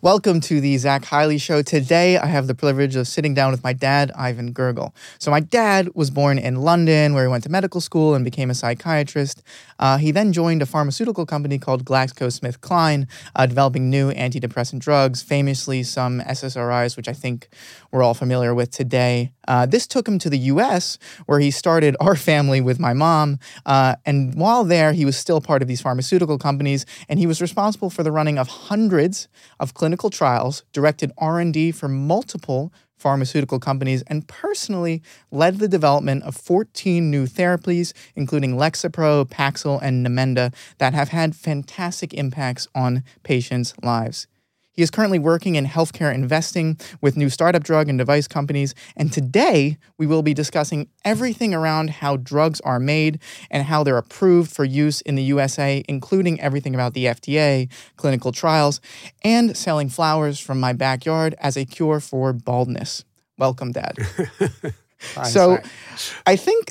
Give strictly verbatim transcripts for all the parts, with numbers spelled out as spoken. Welcome to the Zach Hiley Show. Today, I have the privilege of sitting down with my dad, Ivan Gergel. So my dad was born in London, where he went to medical school and became a psychiatrist. Uh, he then joined a pharmaceutical company called GlaxoSmithKline, uh, developing new antidepressant drugs, famously some S S R Is, which I think we're all familiar with today. Uh, this took him to the U S, where he started our family with my mom. Uh, and while there, he was still part of these pharmaceutical companies, and he was responsible for the running of hundreds of clinical clinical trials, directed R and D for multiple pharmaceutical companies, and personally led the development of fourteen new therapies, including Lexapro, Paxil, and Namenda, that have had fantastic impacts on patients' lives. He is currently working in healthcare investing with new startup drug and device companies. And today, we will be discussing everything around how drugs are made and how they're approved for use in the U S A, including everything about the F D A, clinical trials, and selling flowers from my backyard as a cure for baldness. Welcome, Dad. So sorry. I think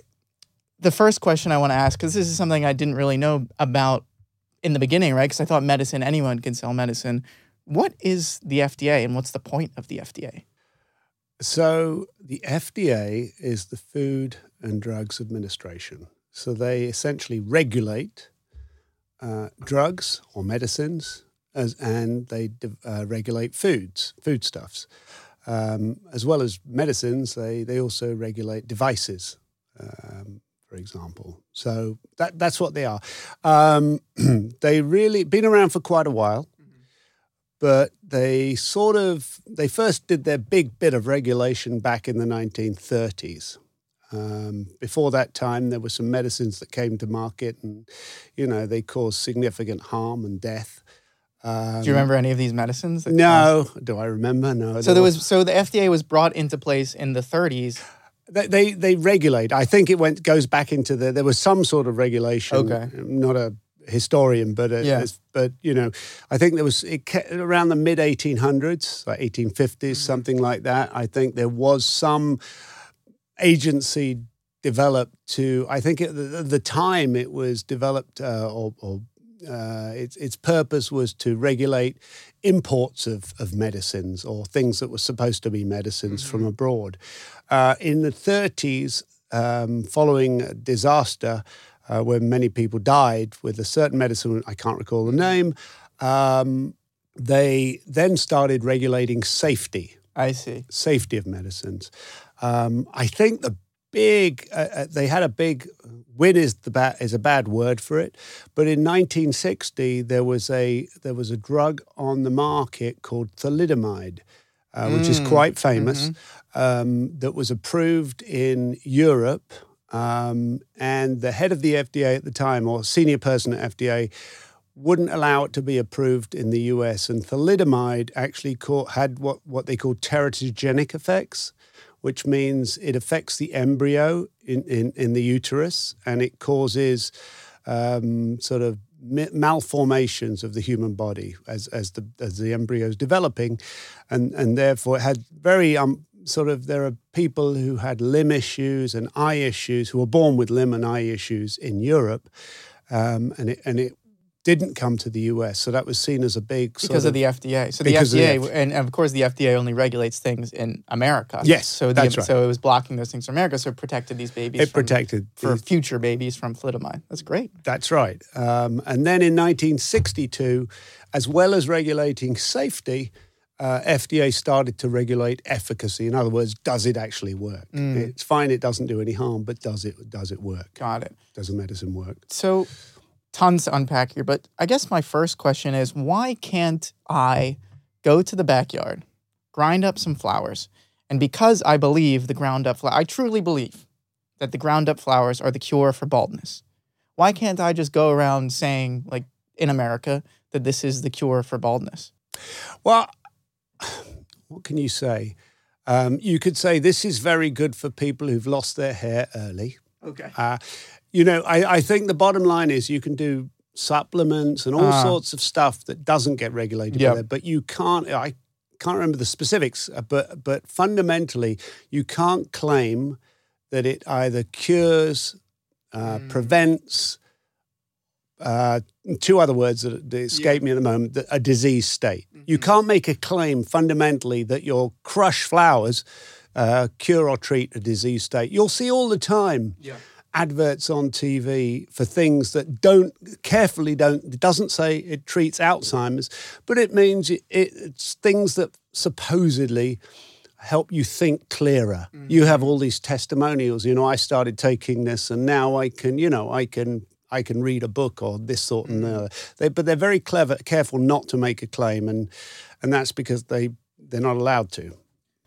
the first question I want to ask, because this is something I didn't really know about in the beginning, right? Because I thought medicine, anyone can sell medicine. What is the F D A and what's the point of the F D A? So the F D A is the Food and Drugs Administration. So they essentially regulate uh, drugs or medicines as, and they uh, regulate foods, foodstuffs. Um, as well as medicines, they, they also regulate devices, um, for example. So that, that's what they are. Um, they really been around for quite a while. But they sort of, they first did their big bit of regulation back in the nineteen thirties. Um, before that time, there were some medicines that came to market and, you know, they caused significant harm and death. Um, Do you remember any of these medicines? No. Caused... Do I remember? No. So there was. So the F D A was brought into place in the thirties. They they, they regulate. I think it went goes back into the, there was some sort of regulation. Okay. Not a... historian, but uh, yeah. but you know, I think there was it kept, around the mid eighteen hundreds, like eighteen fifties, mm-hmm. something like that. I think there was some agency developed to. I think at the, the time it was developed, uh, or, or uh, its its purpose was to regulate imports of of medicines or things that were supposed to be medicines mm-hmm. from abroad. Uh, in the thirties, um, following a disaster. Uh, where many people died with a certain medicine, I can't recall the name, um, they then started regulating safety. I see. Safety of medicines. Um, I think the big, uh, they had a big, win is, the ba- is a bad word for it, but in nineteen sixty, there was a, there was a drug on the market called thalidomide, uh, mm. which is quite famous, mm-hmm. um, that was approved in Europe. Um, and the head of the F D A at the time, or senior person at F D A, wouldn't allow it to be approved in the U S. And thalidomide actually caught, had what, what they call teratogenic effects, which means it affects the embryo in, in, in the uterus, and it causes um, sort of malformations of the human body as as the as the embryo is developing, and and therefore it had very um. Sort of, there are people who had limb issues and eye issues who were born with limb and eye issues in Europe, um, and it and it didn't come to the U S. So that was seen as a big sort because of, of the F D A. So the F D A, the F D A, and of course the F D A only regulates things in America. Yes, so the, that's right. So it was blocking those things from America. So it protected these babies. It from, protected for these, future babies from thalidomide. That's great. That's right. Um, and then in nineteen sixty-two, as well as regulating safety. Uh, F D A started to regulate efficacy. In other words, does it actually work? Mm. It's fine, it doesn't do any harm, but does it does it work? Got it. Does the medicine work? So, tons to unpack here, but I guess my first question is, why can't I go to the backyard, grind up some flowers, and because I believe the ground up flower, I truly believe that the ground up flowers are the cure for baldness. Why can't I just go around saying, like, in America, that this is the cure for baldness? Well, what can you say? Um, you could say this is very good for people who've lost their hair early. Okay. Uh, you know, I, I think the bottom line is you can do supplements and all uh, sorts of stuff that doesn't get regulated yep. by that, but you can't, I can't remember the specifics, but, but fundamentally you can't claim that it either cures, uh, mm. prevents, uh, two other words that escape yeah. me at the moment, a disease state. Mm-hmm. You can't make a claim fundamentally that you'll crush flowers, uh, cure or treat a disease state. You'll see all the time yeah. adverts on T V for things that don't, carefully don't, it doesn't say it treats Alzheimer's, but it means it, it's things that supposedly help you think clearer. Mm-hmm. You have all these testimonials, you know, I started taking this and now I can, you know, I can I can read a book or this sort mm-hmm. and uh, they, but they're very clever, careful not to make a claim, and and that's because they, they're not allowed to.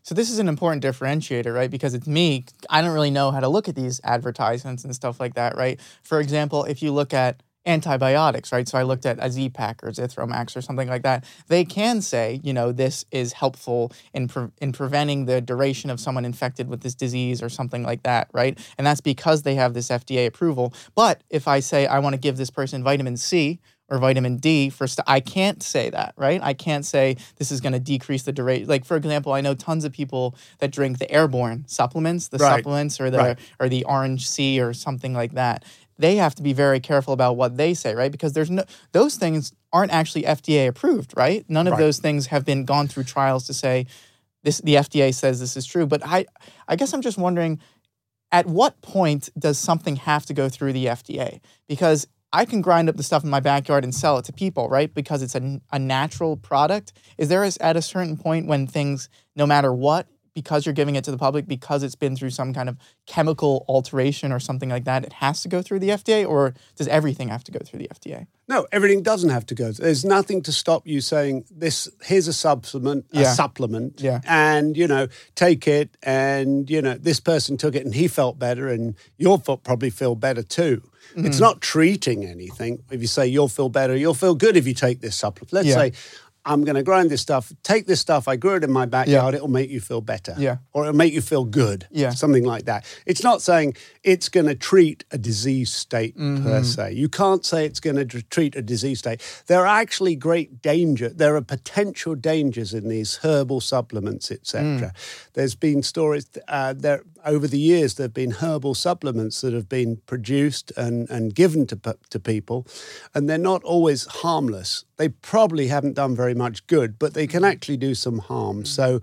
So this is an important differentiator, right? Because it's me, I don't really know how to look at these advertisements and stuff like that, right? For example, if you look at antibiotics, right? So I looked at a Z-Pak or Zithromax or something like that. They can say, you know, this is helpful in pre- in preventing the duration of someone infected with this disease or something like that, right? And that's because they have this F D A approval. But if I say I want to give this person vitamin C or vitamin D for st- I can't say that, right? I can't say this is going to decrease the duration. Like, for example, I know tons of people that drink the Airborne supplements, the right. supplements or the right. or the Orange C or something like that. They have to be very careful about what they say, right? Because there's no, those things aren't actually F D A approved, right? None of right. those things have been gone through trials to say this. The F D A says this is true. But I, I guess I'm just wondering, at what point does something have to go through the F D A? Because I can grind up the stuff in my backyard and sell it to people, right? Because it's a, a natural product. Is there a, at a certain point when things, no matter what, because you're giving it to the public, because it's been through some kind of chemical alteration or something like that, it has to go through the F D A? Or does everything have to go through the F D A? No, everything doesn't have to go. There's nothing to stop you saying, "This here's a supplement, yeah. a supplement, yeah. and, you know, take it, and, you know, this person took it and he felt better, and you'll probably feel better too." Mm. It's not treating anything. If you say you'll feel better, you'll feel good if you take this supplement. Let's yeah. say, I'm going to grind this stuff, take this stuff, I grew it in my backyard, yeah. it'll make you feel better. Yeah. Or it'll make you feel good, yeah. something like that. It's not saying it's going to treat a disease state mm-hmm. per se. You can't say it's going to treat a disease state. There are actually great danger. There are potential dangers in these herbal supplements, et cetera. Mm. There's been stories, uh, there over the years, there have been herbal supplements that have been produced and, and given to, to people, and they're not always harmless. They probably haven't done very much good, but they can actually do some harm. So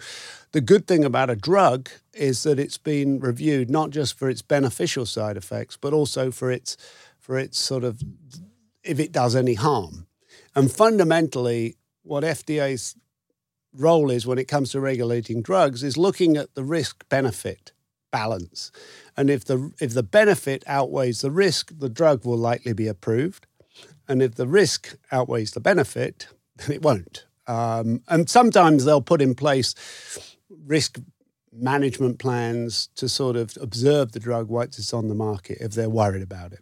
the good thing about a drug is that it's been reviewed not just for its beneficial side effects, but also for its for its sort of, if it does any harm. And fundamentally, what F D A's role is when it comes to regulating drugs is looking at the risk-benefit balance. And if the if the benefit outweighs the risk, the drug will likely be approved. And if the risk outweighs the benefit, then it won't. Um, and sometimes they'll put in place risk management plans to sort of observe the drug once it's on the market if they're worried about it.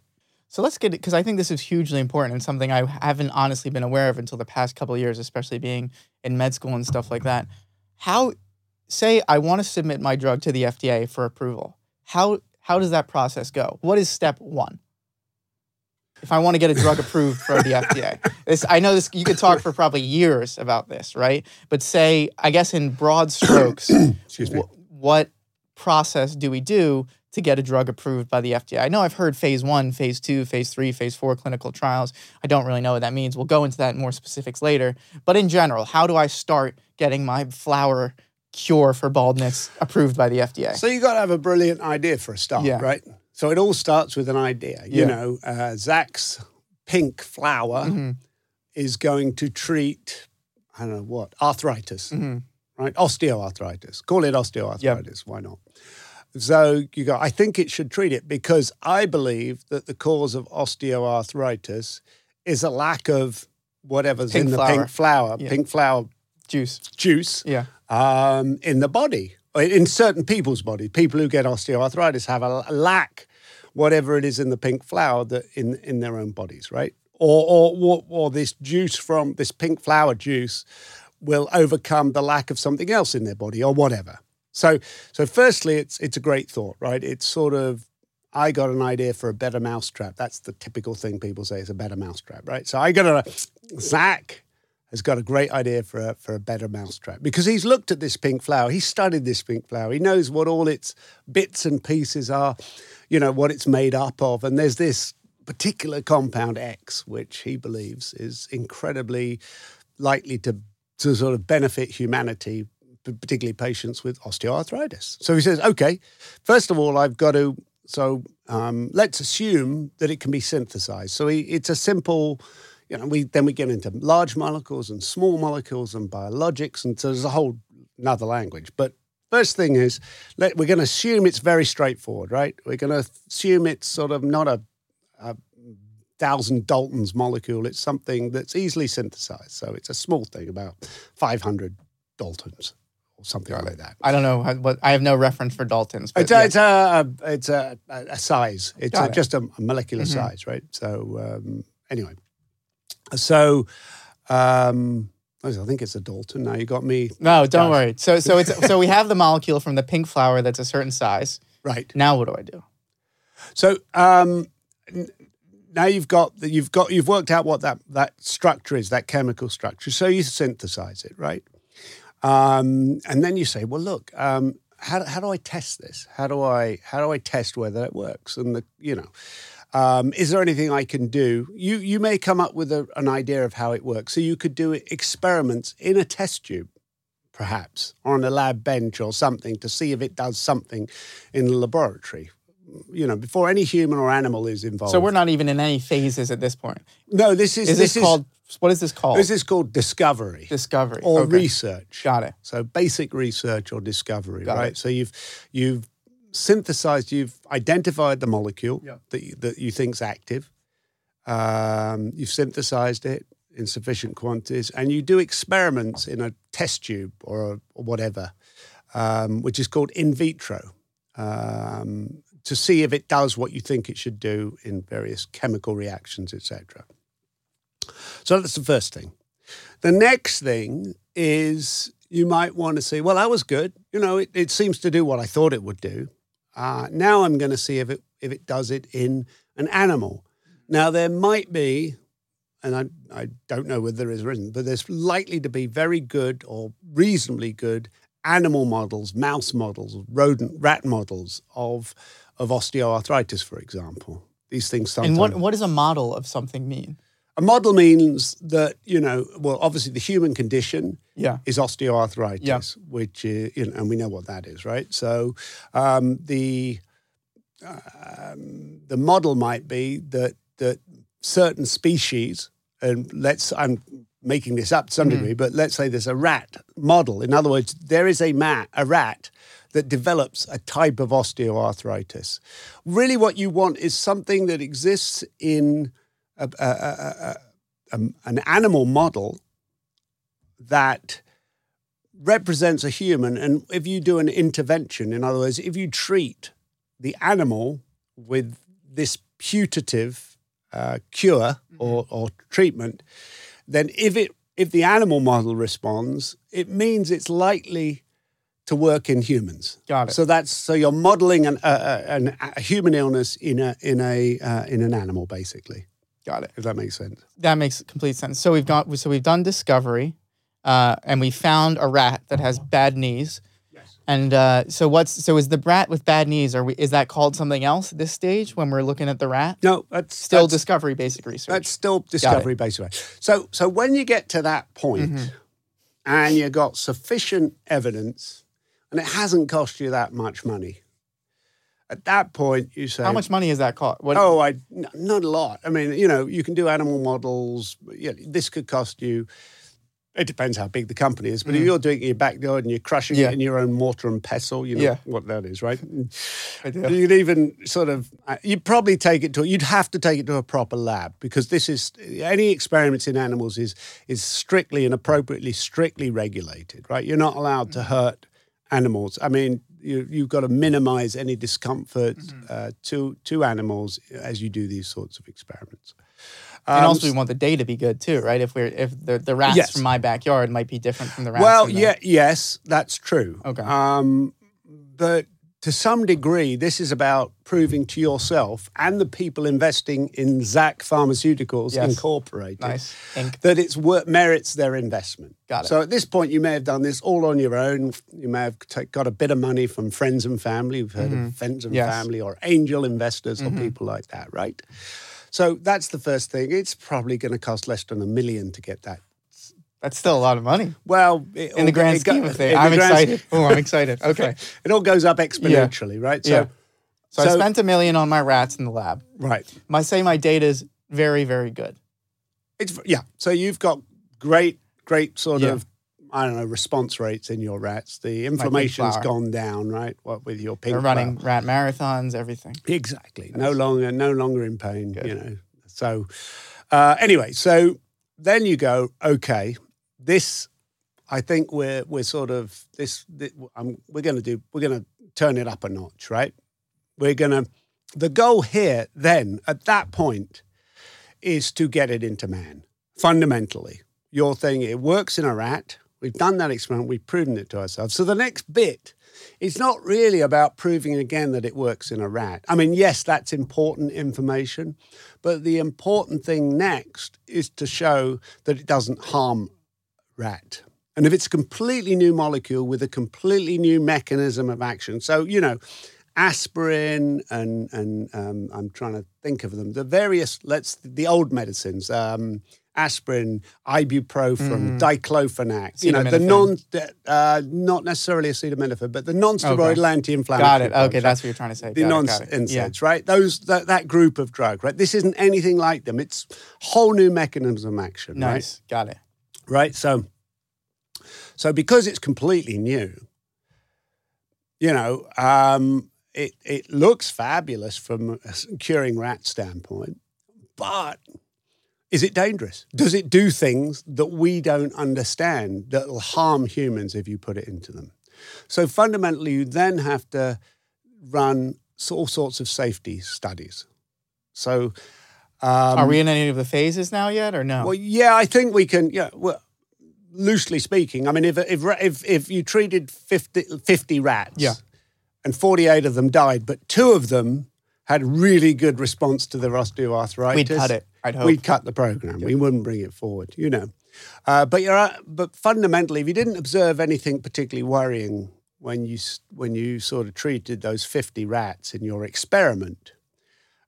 So let's get it, because I think this is hugely important and something I haven't honestly been aware of until the past couple of years, especially being in med school and stuff like that. How, say I want to submit my drug to the F D A for approval. How, how does that process go? What is step one? If I want to get a drug approved from the F D A, this, I know this. You could talk for probably years about this, right? But say, I guess in broad strokes, Excuse me. W- what process do we do to get a drug approved by the F D A? I know I've heard phase one, phase two, phase three, phase four clinical trials. I don't really know what that means. We'll go into that in more specifics later. But in general, how do I start getting my flower cure for baldness approved by the F D A? So you got to have a brilliant idea for a start, yeah. right? So it all starts with an idea. You yeah. know, uh, Zach's pink flower mm-hmm. is going to treat, I don't know what, arthritis, mm-hmm. right? Osteoarthritis. Call it osteoarthritis. Yep. Why not? So you go, I think it should treat it because I believe that the cause of osteoarthritis is a lack of whatever's pink in flower. the pink flower, yeah. pink flower juice, juice yeah. um, in the body. In certain people's bodies, people who get osteoarthritis have a lack, whatever it is in the pink flower, that in, in their own bodies, right? Or, or or this juice from this pink flower juice will overcome the lack of something else in their body, or whatever. So so firstly, it's it's a great thought, right? It's sort of, I got an idea for a better mousetrap. That's the typical thing people say, is a better mousetrap, right? So I got a Zach. has got a great idea for a, for a better mousetrap because he's looked at this pink flower. He studied this pink flower. He knows what all its bits and pieces are, you know, what it's made up of. And there's this particular compound X, which he believes is incredibly likely to, to sort of benefit humanity, particularly patients with osteoarthritis. So he says, okay, first of all, I've got to, so um, let's assume that it can be synthesized. So he, it's a simple, you know, we then we get into large molecules and small molecules and biologics, and so there's a whole another language. But first thing is, let, we're going to assume it's very straightforward, right? We're going to assume it's sort of not a, a thousand Daltons molecule. It's something that's easily synthesized. So it's a small thing, about five hundred Daltons or something right. like that. I don't know. What, I have no reference for Daltons. But it's, yeah. it's, a, it's a, a size. It's a, it. just a molecular mm-hmm. size, right? So um, anyway. So... Um, I think it's a Dalton. Now you got me. No, don't uh, worry. So, so it's so we have the molecule from the pink flower that's a certain size. Right. Now, what do I do? So, um, now you've got the, you've got you've worked out what that that structure is, that chemical structure. So you synthesize it, right? Um, and then you say, well, look, um, how how do I test this? How do I how do I test whether it works? And the you know. Um, is there anything I can do? You you may come up with a, an idea of how it works. So you could do experiments in a test tube, perhaps, or on a lab bench or something to see if it does something in the laboratory, you know, before any human or animal is involved. So we're not even in any phases at this point. No, this is... Is this, this called... Is, what is this called? This is called discovery. Discovery. Or okay. research. Got it. So basic research or discovery, Got right? It. So you've you've... synthesized, you've identified the molecule yeah. that, you, that you think's active. Um, you've synthesized it in sufficient quantities, and you do experiments in a test tube or, a, or whatever, um, which is called in vitro, um, to see if it does what you think it should do in various chemical reactions, et cetera. So that's the first thing. The next thing is you might want to say, well, that was good. You know, it, it seems to do what I thought it would do. Uh, now I'm going to see if it if it does it in an animal. Now there might be, and I I don't know whether there is or isn't, but there's likely to be very good or reasonably good animal models, mouse models, rodent rat models of of osteoarthritis, for example. These things sometimes. And what what does a model of something mean? A model means that, you know, well, obviously the human condition yeah. is osteoarthritis, yeah. which is, you know, and we know what that is, right? So um, the um, the model might be that that certain species, and let's, I'm making this up to some mm-hmm. degree, but let's say there's a rat model. In other words, there is a mat, a rat that develops a type of osteoarthritis. Really, what you want is something that exists in A, a, a, a, a, an animal model that represents a human. And if you do an intervention, in other words, if you treat the animal with this putative uh, cure or, or treatment, then if it if the animal model responds, it means it's likely to work in humans. Got it. So that's so you're modeling an, uh, an, a human illness in a in a uh, in an animal, basically. Got it. If that makes sense. That makes complete sense. So we've got so we've done discovery, uh, and we found a rat that has bad knees. Yes. And uh, so what's so is the rat with bad knees? Are we is that called something else at this stage when we're looking at the rat? No, that's still that's, discovery basic research. That's still discovery basic research. So so when you get to that point, mm-hmm. and you've got sufficient evidence, and it hasn't cost you that much money. At that point, you say... How much money has that cost? What, oh, I, n- not a lot. I mean, you know, you can do animal models. You know, this could cost you... It depends how big the company is, but mm. if you're doing it in your backyard and you're crushing yeah. it in your own mortar and pestle, you know yeah. what that is, right? I do. You'd even sort of... You'd probably take it to... You'd have to take it to a proper lab because this is... Any experiments in animals is is strictly and appropriately strictly regulated, right? You're not allowed to hurt animals. I mean... You, you've got to minimize any discomfort mm-hmm. uh, to to animals as you do these sorts of experiments. Um, and also, we want the data to be good too, right? If we're if the, the rats yes. from my backyard might be different from the rats. Well, yeah, the... yes, that's true. Okay, um, but to some degree, this is about proving to yourself and the people investing in Zach Pharmaceuticals yes. Incorporated nice. that it's worth, merits their investment. Got it. So at this point, you may have done this all on your own. You may have t- got a bit of money from friends and family. We've heard mm-hmm. of friends and yes. family or angel investors mm-hmm. or people like that, right? So that's the first thing. It's probably going to cost less than a million to get that. That's still a lot of money. Well, it, in the grand scheme of things, I'm excited. Oh, I'm excited. Okay. It all goes up exponentially, yeah. right? So, yeah. so, so I spent a million on my rats in the lab. Right. I say my data is very, very good. It's yeah. So you've got great, great sort yeah. of, I don't know, response rates in your rats. The inflammation's gone down, right? What with your pink flower. They're running rat marathons, everything. Exactly. No longer, no longer in pain, good. You know. So uh, anyway, so then you go, okay, this, I think we're we're sort of this. this I'm, we're going to do. We're going to turn it up a notch, right? We're going to. The goal here, then, at that point, is to get it into man. Fundamentally, your thing, it works in a rat. We've done that experiment. We've proven it to ourselves. So the next bit, it's not really about proving again that it works in a rat. I mean, yes, that's important information, but the important thing next is to show that it doesn't harm rat. And if it's a completely new molecule with a completely new mechanism of action, so, you know, aspirin and, and um, I'm trying to think of them, the various, let's, the old medicines, um, aspirin, ibuprofen, mm. diclofenac, you know, the non, uh, not necessarily acetaminophen, but the non-steroidal okay. anti-inflammatory. Got it. Drugs, okay, that's what you're trying to say. The non-NSAIDs, yeah. right? Those, that, that group of drug, right? This isn't anything like them. It's whole new mechanism of action, nice. Right? Got it. Right? So, so because it's completely new, you know, um, it, it looks fabulous from a curing rat standpoint, but is it dangerous? Does it do things that we don't understand that will harm humans if you put it into them? So fundamentally, you then have to run all sorts of safety studies. So um, are we in any of the phases now yet or no? Well, yeah, I think we can, yeah, well, loosely speaking. I mean, if if if, if you treated fifty, fifty rats yeah. and forty-eight of them died, but two of them had really good response to their osteoarthritis. We'd cut it. I'd hope. We'd cut the program. We wouldn't bring it forward, you know. Uh, but you're, but fundamentally, if you didn't observe anything particularly worrying when you when you sort of treated those fifty rats in your experiment,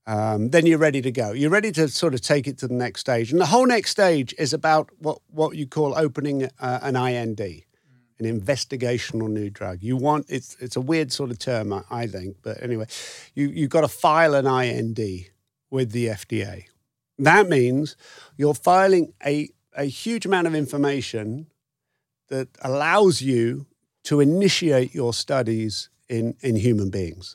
um, then you're ready to go. You're ready to sort of take it to the next stage. And the whole next stage is about what, what you call opening uh, an I N D, an investigational new drug. You want, it's it's a weird sort of term, I, I think. But anyway, you, you've got to file an I N D with the F D A. That means you're filing a, a huge amount of information that allows you to initiate your studies in, in human beings.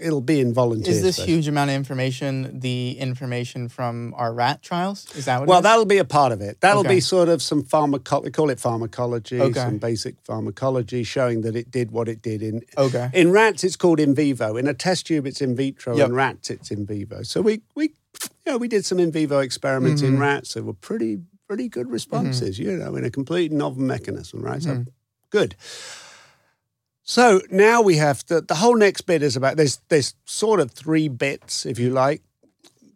It'll be in volunteers. Is this though. Huge amount of information the information from our rat trials? Is that what well, it is? Well, that'll be a part of it. That'll okay. be sort of some pharmacology, we call it pharmacology, okay. some basic pharmacology showing that it did what it did. In okay. in rats, it's called in vivo. In a test tube, it's in vitro. Yep. In rats, it's in vivo. So we... we Yeah, you know, we did some in vivo experiments mm-hmm. in rats. They were pretty, pretty good responses, mm-hmm. you know, in a complete novel mechanism, right? Mm-hmm. So good. So now we have to, the whole next bit is about, there's there's sort of three bits, if you like,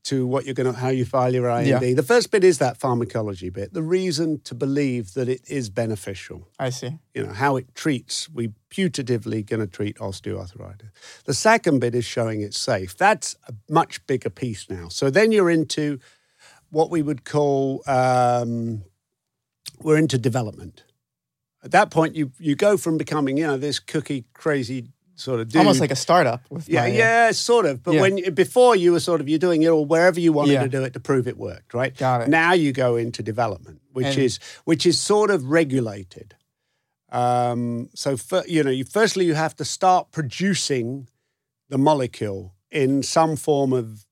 to what you're going to, how you file your I N D. Yeah. The first bit is that pharmacology bit, the reason to believe that it is beneficial. I see. You know, how it treats, we putatively going to treat osteoarthritis. The second bit is showing it's safe. That's a much bigger piece now. So then you're into what we would call, um, we're into development. At that point, you you go from becoming, you know, this cookie crazy sort of dude. Almost like a startup. With yeah, my, yeah, sort of. But yeah. when before you were sort of, you're doing it all wherever you wanted yeah. to do it to prove it worked, right? Got it. Now you go into development, which and, is which is sort of regulated. Um, so, for, you know, you, firstly, you have to start producing the molecule in some form of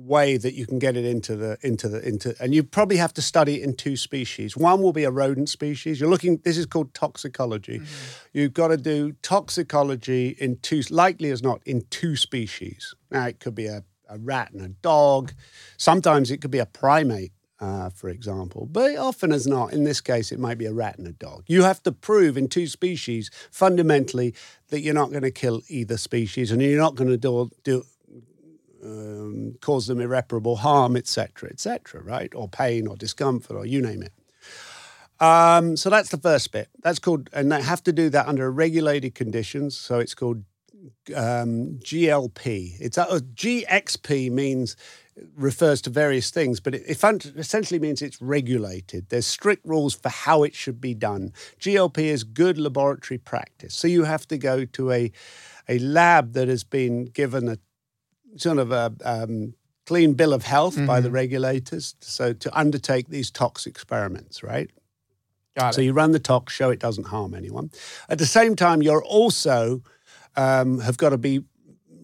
way that you can get it into the, into the, into, and you probably have to study it in two species. One will be a rodent species. You're looking, this is called toxicology. Mm-hmm. You've got to do toxicology in two, likely as not, in two species. Now, it could be a, a rat and a dog. Sometimes it could be a primate. Uh, for example, but often as not, in this case, it might be a rat and a dog. You have to prove in two species, fundamentally, that you're not going to kill either species and you're not going to do, do um, cause them irreparable harm, et cetera, et cetera, right? Or pain or discomfort or you name it. Um, so that's the first bit. That's called, and they have to do that under regulated conditions. So it's called um, G L P. It's uh, G X P means refers to various things, but it, it essentially means it's regulated. There's strict rules for how it should be done. G L P is good laboratory practice. So you have to go to a, a lab that has been given a sort of a um, clean bill of health mm-hmm. by the regulators, so to undertake these tox experiments, right? Got it. So you run the tox, show it doesn't harm anyone. At the same time, you're also um, have got to be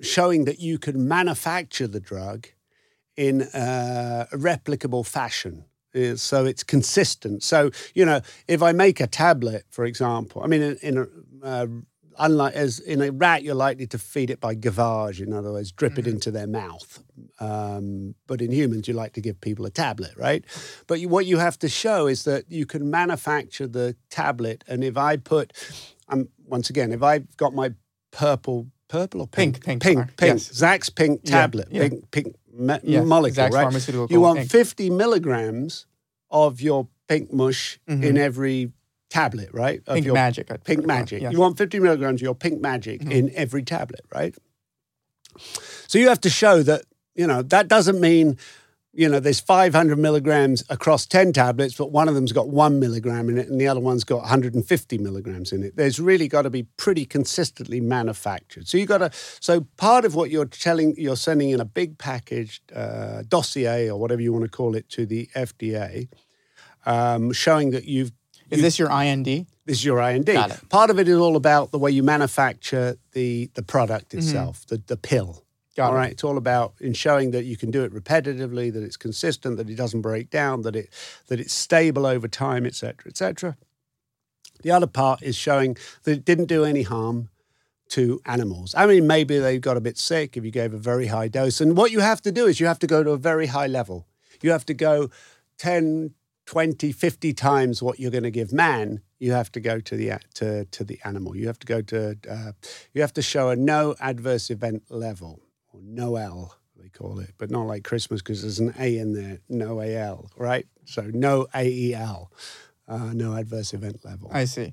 showing that you can manufacture the drug in uh, a replicable fashion. So it's consistent. So, you know, if I make a tablet, for example, I mean, in, in a, uh, unlike as in a rat, you're likely to feed it by gavage, in other words, drip mm-hmm. it into their mouth. Um, but in humans, you like to give people a tablet, right? But you, what you have to show is that you can manufacture the tablet. And if I put, um, once again, if I've got my purple, purple or pink? Pink, pink. Pink, pink, pink. Yes. Zach's pink tablet, yeah, yeah. pink, pink. Me- yeah, molecule, right? You want ink. fifty milligrams of your pink mush mm-hmm. in every tablet, right? Of pink your magic. I'd pink magic. Yes. You want fifty milligrams of your pink magic mm-hmm. in every tablet, right? So you have to show that, you know, that doesn't mean, you know, there's five hundred milligrams across ten tablets, but one of them's got one milligram in it and the other one's got one hundred fifty milligrams in it. There's really got to be pretty consistently manufactured. So you got to, so part of what you're telling, you're sending in a big package uh, dossier or whatever you want to call it to the F D A, um, showing that you've. Is you've, this your I N D? This is your I N D. Got it. Part of it is all about the way you manufacture the, the product itself, mm-hmm. the, the pill. Got all right, it. It's all about ensuring that you can do it repetitively, that it's consistent, that it doesn't break down, that it that it's stable over time, et cetera, et cetera. The other part is showing that it didn't do any harm to animals. I mean, maybe they got a bit sick if you gave a very high dose. And what you have to do is you have to go to a very high level. You have to go ten, twenty, fifty times what you're going to give man. You have to go to the to, to the animal. You have to go to uh, you have to show a no adverse event level. Or Noel, they call it, but not like Christmas because there's an A in there, no A L, right? So no A E L, uh, no adverse event level. I see.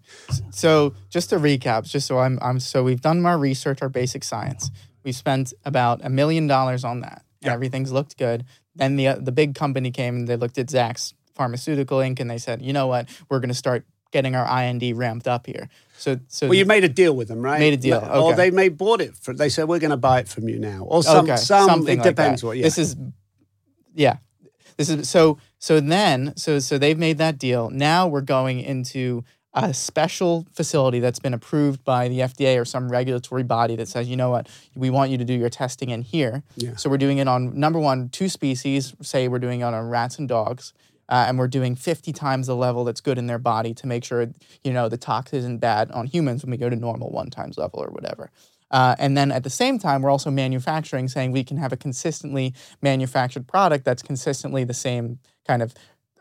So just to recap, just so I'm, I'm so we've done our research, our basic science. We've spent about a million dollars on that. And yeah. Everything's looked good. Then the, the big company came and they looked at Zach's Pharmaceutical Incorporated and they said, you know what, we're going to start getting our I N D ramped up here. So, so well, you made a deal with them, right? Made a deal, okay. Or they may bought it. From, they said we're going to buy it from you now, or some, okay. some something. It depends like what. Yeah. This is, yeah, this is so. So then, so so they've made that deal. Now we're going into a special facility that's been approved by the F D A or some regulatory body that says, you know what, we want you to do your testing in here. Yeah. So we're doing it on number one, two species. Say we're doing it on rats and dogs. Uh, and we're doing fifty times the level that's good in their body to make sure, you know, the tox isn't bad on humans when we go to normal one times level or whatever. Uh, and then at the same time, we're also manufacturing, saying we can have a consistently manufactured product that's consistently the same kind of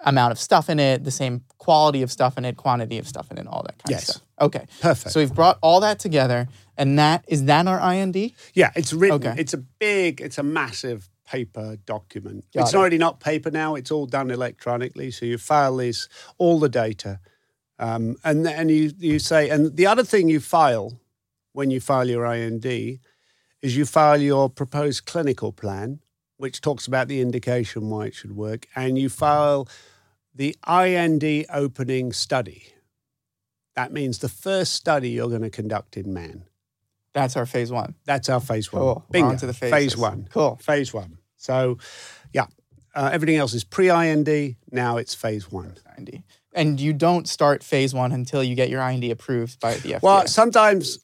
amount of stuff in it, the same quality of stuff in it, quantity of stuff in it, all that kind yes. of stuff. Okay. Perfect. So we've brought all that together, and that is that our I N D? Yeah, it's written. Okay. It's a big, it's a massive paper document. Got it's it. already not paper now. It's all done electronically. So you file these, all the data. Um, and and you, you say, and the other thing you file when you file your I N D is you file your proposed clinical plan, which talks about the indication why it should work. And you file the I N D opening study. That means the first study you're going to conduct in man. That's our phase one. That's our phase one. Cool. Bingo. On to the phases. Phase one. Cool. Phase one. So, yeah, uh, everything else is pre-I N D. Now it's phase one. I N D. And you don't start phase one until you get your I N D approved by the F D A. Well, sometimes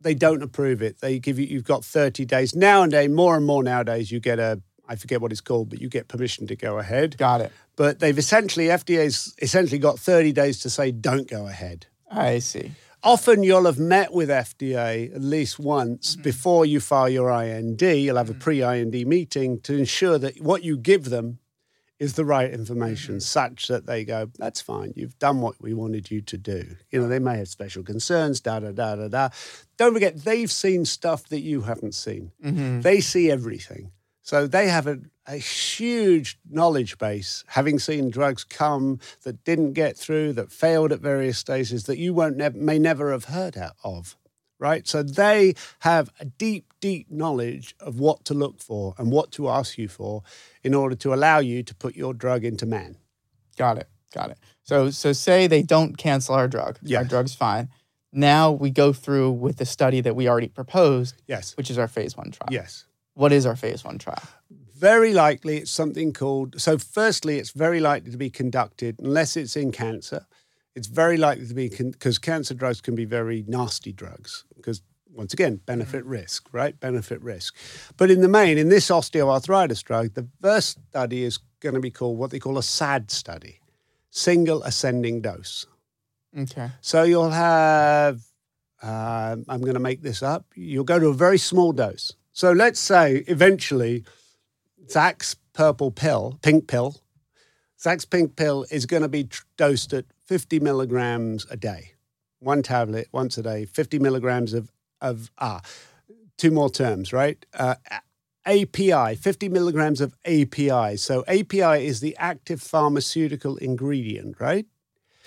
they don't approve it. They give you, you've got thirty days. Nowadays, more and more nowadays, you get a, I forget what it's called, but you get permission to go ahead. Got it. But they've essentially, F D A's essentially got thirty days to say, don't go ahead. I see. Often you'll have met with F D A at least once mm-hmm. before you file your I N D. You'll have mm-hmm. a pre-I N D meeting to ensure that what you give them is the right information, mm-hmm. such that they go, that's fine, you've done what we wanted you to do. You know, they may have special concerns, da-da-da-da-da. Don't forget, they've seen stuff that you haven't seen. Mm-hmm. They see everything. So they have a, a huge knowledge base, having seen drugs come that didn't get through, that failed at various stages, that you won't ne- may never have heard of, right? So they have a deep, deep knowledge of what to look for and what to ask you for in order to allow you to put your drug into man. Got it. Got it. So so say they don't cancel our drug. Yes. Our drug's fine. Now we go through with the study that we already proposed, yes, which is our phase one trial. Yes. What is our phase one trial? Very likely it's something called, so firstly, it's very likely to be conducted, unless it's in cancer, it's very likely to be, because con- cancer drugs can be very nasty drugs, because once again, benefit risk, right? Benefit risk. But in the main, in this osteoarthritis drug, the first study is going to be called what they call a SAD study, single ascending dose. Okay. So you'll have, uh, I'm going to make this up, you'll go to a very small dose. So let's say eventually Zach's purple pill, pink pill, Zach's pink pill is going to be tr- dosed at fifty milligrams a day. One tablet, once a day, fifty milligrams of, of ah, two more terms, right? Uh, A P I, fifty milligrams of A P I. So A P I is the active pharmaceutical ingredient, right?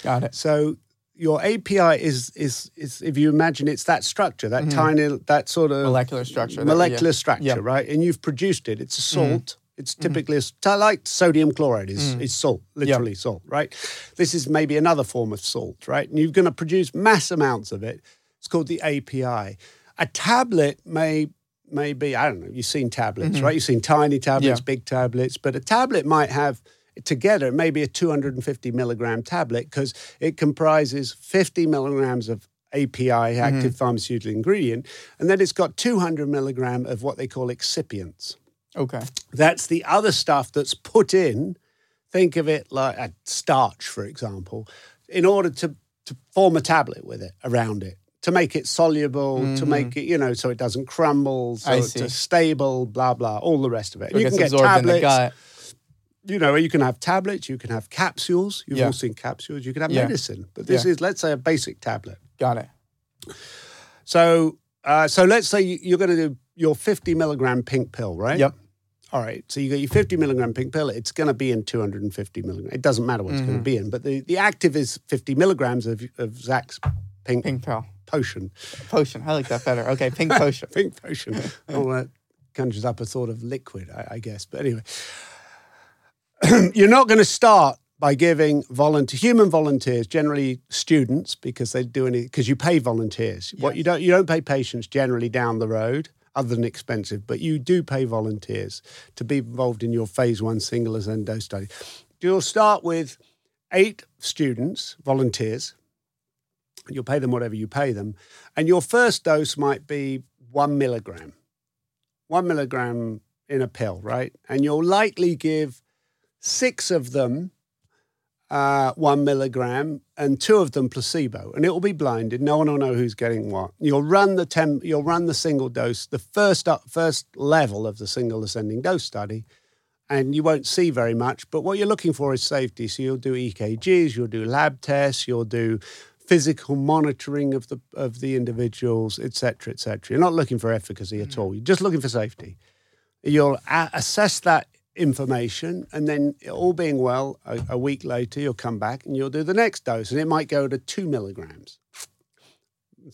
Got it. So your A P I is, is, is if you imagine, it's that structure, that mm-hmm. tiny, that sort of... Molecular structure. Molecular that, yeah. structure, yep. right? And you've produced it. It's a salt. Mm-hmm. It's typically, mm-hmm. a, like sodium chloride is, mm. is salt, literally yep. salt, right? This is maybe another form of salt, right? And you're going to produce mass amounts of it. It's called the A P I. A tablet may... Maybe, I don't know, you've seen tablets, mm-hmm. right? You've seen tiny tablets, yeah. big tablets, but a tablet might have, together, maybe a two hundred fifty milligram tablet because it comprises fifty milligrams of A P I, active mm-hmm. pharmaceutical ingredient, and then it's got two hundred milligram of what they call excipients. Okay. That's the other stuff that's put in. Think of it like a starch, for example, in order to, to form a tablet with it, around it. To make it soluble, mm-hmm. to make it, you know, so it doesn't crumble, so it's stable, blah, blah, all the rest of it. So it you can get tablets. You know, you can have tablets, you can have capsules. You've yeah. all seen capsules. You can have yeah. medicine. But this yeah. is, let's say, a basic tablet. Got it. So, uh, so let's say you're going to do your fifty milligram pink pill, right? Yep. All right. So you got your fifty milligram pink pill. It's going to be in two hundred fifty milligrams. It doesn't matter what mm-hmm. it's going to be in. But the, the active is fifty milligrams of, of Zach's pink, pink pill. Potion. Potion. I like that better. Okay, pink potion. Pink potion. All that conjures up a sort of liquid, I, I guess. But anyway, you're not going to start by giving volunteer human volunteers, generally students, because they do any because you pay volunteers. Yes. What you don't you don't pay patients generally down the road, other than expensive, but you do pay volunteers to be involved in your phase one single ascending dose study. You'll start with eight students, volunteers. You'll pay them whatever you pay them. And your first dose might be one milligram. One milligram in a pill, right? And you'll likely give six of them uh, one milligram and two of them placebo. And it will be blinded. No one will know who's getting what. You'll run the temp- You'll run the single dose, the first up, first level of the single ascending dose study. And you won't see very much. But what you're looking for is safety. So you'll do E K Gs, you'll do lab tests, you'll do... physical monitoring of the of the individuals, et cetera, et cetera. You're not looking for efficacy at all. You're just looking for safety. You'll a- assess that information, and then all being well, a, a week later, you'll come back and you'll do the next dose, and it might go to two milligrams,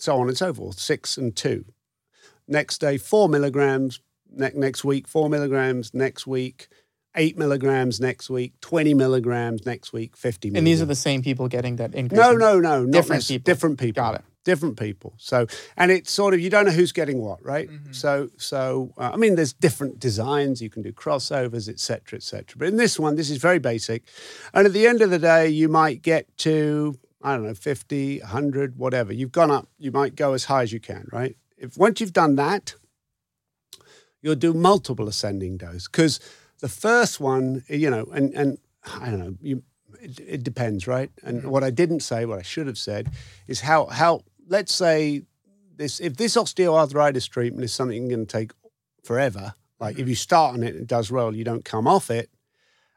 so on and so forth, six and two. Next day, four milligrams. Ne- next week, four milligrams. Next week, eight milligrams next week, twenty milligrams next week, fifty milligrams. And these are the same people getting that increase? No, no, no. Different people. Different people. Got it. Different people. So, and it's sort of, you don't know who's getting what, right? Mm-hmm. So, so uh, I mean, there's different designs. You can do crossovers, et cetera, et cetera. But in this one, this is very basic. And at the end of the day, you might get to, I don't know, fifty, one hundred, whatever. You've gone up. You might go as high as you can, right? If once you've done that, you'll do multiple ascending dose because... The first one, you know, and, and I don't know, you, it, it depends, right? And what I didn't say, what I should have said, is how, how let's say, this if this osteoarthritis treatment is something you're going to take forever, like if you start on it and it does well, you don't come off it,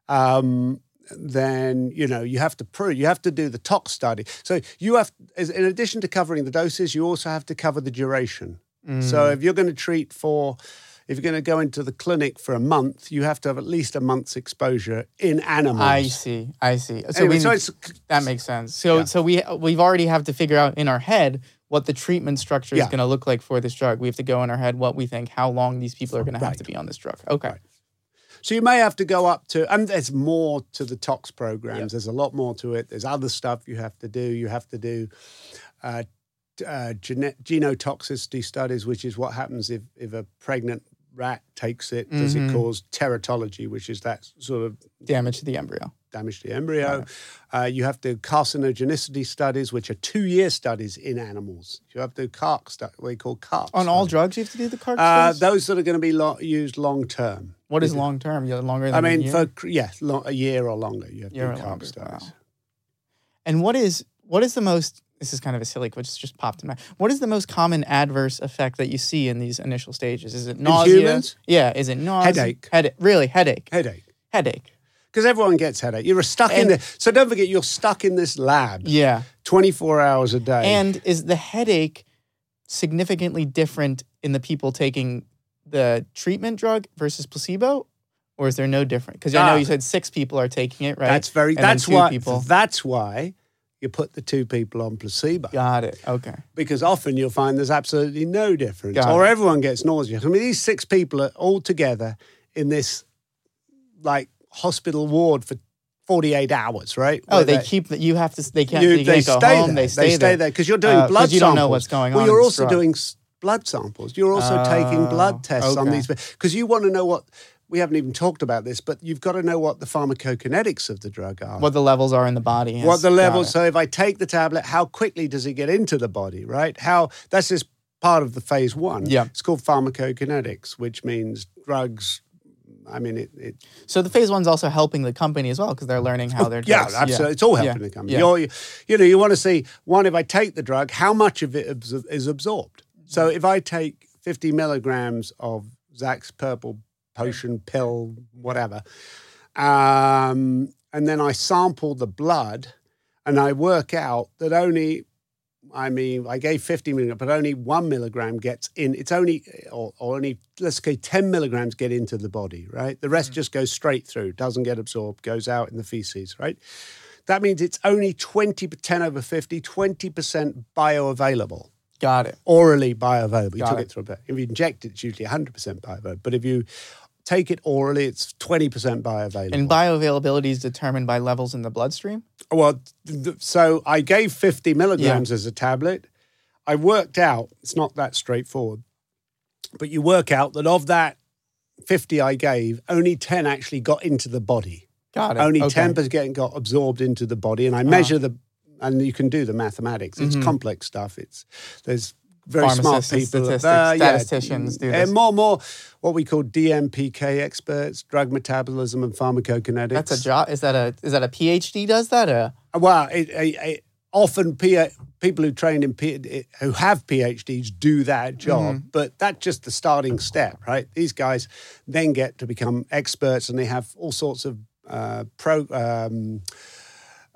um, then, you know, you have to prove, you have to do the tox study. So you have, in addition to covering the doses, you also have to cover the duration. Mm. So if you're going to treat for... if you're going to go into the clinic for a month, you have to have at least a month's exposure in animals. I see, I see. So, anyway, we, so it's, that makes sense. So, yeah. so we we've already have to figure out in our head what the treatment structure is yeah. going to look like for this drug. We have to go in our head what we think, how long these people are going right. to have to be on this drug. Okay. Right. So you may have to go up to, and there's more to the tox programs. Yep. There's a lot more to it. There's other stuff you have to do. You have to do uh, uh, gene- genotoxicity studies, which is what happens if, if a pregnant rat takes it. Mm-hmm. Does it cause teratology, which is that sort of... damage to the embryo. Damage to the embryo. Right. Uh, you have to do carcinogenicity studies, which are two-year studies in animals. You have to do C A R C studies, what they call C A R C. On studies. All drugs you have to do the C A R C uh, studies? Those that are going to be lo- used long-term. What is long-term? Longer than I mean, a year? For, yeah, long, a year or longer. You have year to do C A R C studies. Wow. And what is what is the most, this is kind of a silly question, just popped in my, what is the most common adverse effect that you see in these initial stages? Is it nausea? In humans? Yeah, is it nausea? Headache. Headache. Really, headache. Headache. Headache. Because everyone gets headache. You're stuck and, in there. So don't forget, you're stuck in this lab. Yeah. twenty-four hours a day. And is the headache significantly different in the people taking the treatment drug versus placebo? Or is there no difference? Because I know ah, you said six people are taking it, right? That's very, and that's why, people. That's why you put the two people on placebo. Got it. Okay. Because often you'll find there's absolutely no difference. Got or it. Everyone gets nauseous. I mean, these six people are all together in this, like, hospital ward for forty-eight hours, right? Oh, they, they keep that. You have to. They can't. You, they they can't go home. There. They stay, they stay there because you're doing uh, blood samples. You don't samples. Know what's going on. Well, you're also drug. Doing blood samples. You're also oh, taking blood tests okay. on these because you want to know what. We haven't even talked about this, but you've got to know what the pharmacokinetics of the drug are. What the levels are in the body. Yes. What the levels. So if I take the tablet, how quickly does it get into the body? Right? How that's just part of the phase one. Yeah. It's called pharmacokinetics, which means drugs. I mean, it, it... So the phase one's also helping the company as well because they're learning how they're... Yeah, absolutely. Yeah. It's all helping yeah. the company. Yeah. You're, you know, you want to see, one, if I take the drug, how much of it is absorbed? So if I take fifty milligrams of Zach's purple potion, pill, whatever, um, and then I sample the blood and I work out that only... I mean, I gave fifty milligrams, but only one milligram gets in. It's only, or, or only, let's say ten milligrams get into the body, right? The rest mm-hmm. just goes straight through, doesn't get absorbed, goes out in the feces, right? That means it's only twenty, ten over fifty, twenty percent bioavailable. Got it. Orally bioavailable. Got you took it. It through a bit. If you inject it, it's usually one hundred percent bioavailable. But if you take it orally, it's twenty percent bioavailable. And bioavailability is determined by levels in the bloodstream? Well, th- so I gave fifty milligrams yeah. as a tablet. I worked out, it's not that straightforward, but you work out that of that fifty I gave, only ten actually got into the body. Got it. Only okay. ten percent got absorbed into the body. And I measure uh. the, and you can do the mathematics. It's mm-hmm. complex stuff. It's, there's... Very smart people. Uh, statisticians yeah. do this. And more and more what we call D M P K experts, drug metabolism and pharmacokinetics. That's a job. Is that a is that a PhD does that? Or? Well, it, it, it, often P, people who train in P, it, who have PhDs do that job, mm-hmm. but that's just the starting step, right? These guys then get to become experts and they have all sorts of uh, pro. Um,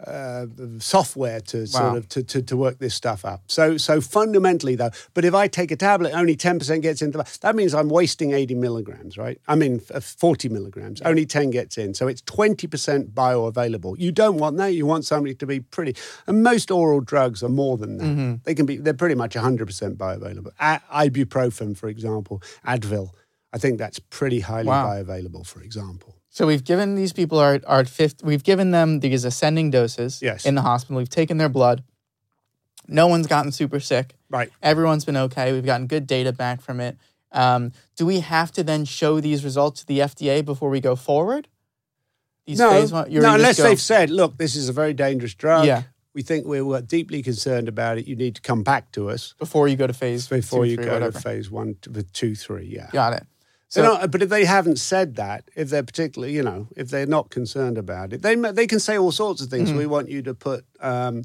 Uh, software to wow. sort of to, to, to work this stuff up. So so fundamentally though, but if I take a tablet, only ten percent gets into the, that means I'm wasting eighty milligrams, right? I mean forty milligrams, only ten gets in. So it's twenty percent bioavailable. You don't want that. You want somebody to be pretty, and most oral drugs are more than that. Mm-hmm. They can be, they're pretty much one hundred percent bioavailable. A- Ibuprofen, for example, Advil, I think that's pretty highly wow. bioavailable, for example. So we've given these people our our fifth. We've given them these ascending doses yes. in the hospital. We've taken their blood. No one's gotten super sick. Right. Everyone's been okay. We've gotten good data back from it. Um, do we have to then show these results to the F D A before we go forward? These no, phase one, no. Unless go, they've said, "Look, this is a very dangerous drug. Yeah. We think we were deeply concerned about it. You need to come back to us before you go to phase before two, you three, go whatever. To phase one, two, three. Yeah. Got it." So, not, but if they haven't said that, if they're particularly, you know, if they're not concerned about it, they they can say all sorts of things. Mm-hmm. We want you to put um,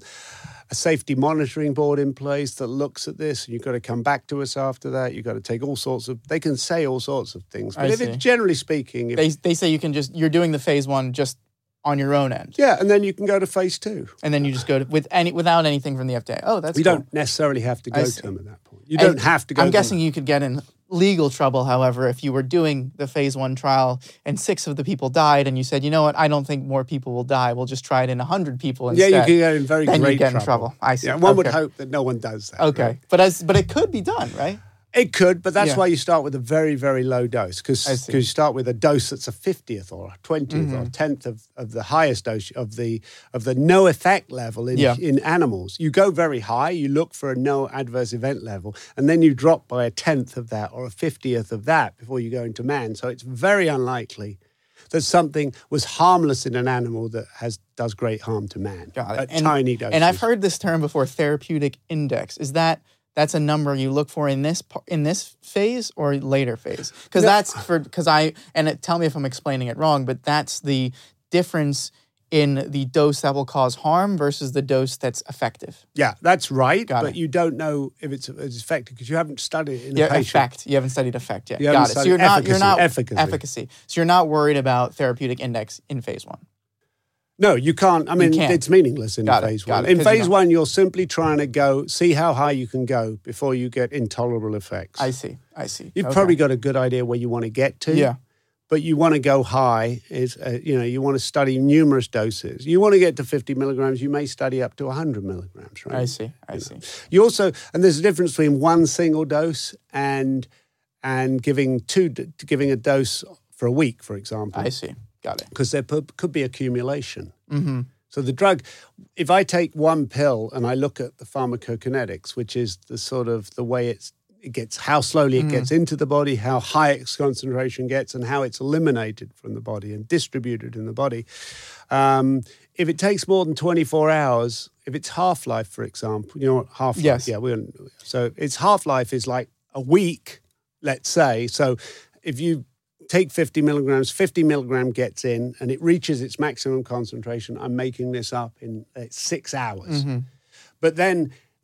a safety monitoring board in place that looks at this, and you've got to come back to us after that. You've got to take all sorts of. They can say all sorts of things. But I if it's generally speaking, if, they they say you can just you're doing the phase one just on your own end. Yeah, and then you can go to phase two, and then you just go to with any without anything from the F D A. Oh, that's we cool. don't necessarily have to go to them at that point. You don't and have to go. I'm to guessing them. You could get in. legal trouble, however, if you were doing the phase one trial and six of the people died and you said, you know what, I don't think more people will die. We'll just try it in one hundred people instead. Yeah, you can get in very then great you get trouble. In trouble. I see. Yeah, one okay. would hope that no one does that. Okay. Right? But as but it could be done, right? It could, but that's yeah. why you start with a very, very low dose, because you start with a dose that's a fiftieth or twentieth mm-hmm. or tenth of, of the highest dose of the of the no effect level in, yeah. in animals. You go very high, you look for a no adverse event level, and then you drop by a tenth of that or a fiftieth of that before you go into man. So it's very unlikely that something was harmless in an animal that has does great harm to man at and, tiny doses. And I've heard this term before, therapeutic index. Is that... That's a number you look for in this in this phase or later phase? Because no. that's for because I and it, tell me if I'm explaining it wrong, but that's the difference in the dose that will cause harm versus the dose that's effective. Yeah, that's right. Got but it. You don't know if it's, it's effective because you haven't studied it in yeah, a patient. Effect. You haven't studied effect yet. You Got it. So you're not, efficacy, you're not efficacy. efficacy. So you're not worried about therapeutic index in phase one. No, you can't. I mean, can't. It's meaningless in Got phase it. one. It, in phase you one, you're simply trying to go, see how high you can go before you get intolerable effects. I see. I see. You've okay. probably got a good idea where you want to get to. Yeah. But you want to go high. Is uh, you know, you want to study numerous doses. You want to get to fifty milligrams, you may study up to one hundred milligrams, right? I see. I you see. Know. You also, and there's a difference between one single dose and and giving two, giving a dose for a week, for example. I see. Got it. Because there could be accumulation. Mm-hmm. So the drug, if I take one pill and I look at the pharmacokinetics, which is the sort of the way it's, it gets, how slowly mm. it gets into the body, how high its concentration gets, and how it's eliminated from the body and distributed in the body. Um, if it takes more than twenty-four hours, if it's half-life, for example, you know what half-life? Yes. Yeah. We, so its half-life is like a week, let's say. So if you... take fifty milligrams, fifty milligram gets in, and it reaches its maximum concentration. I'm making this up in uh, six hours. Mm-hmm. But then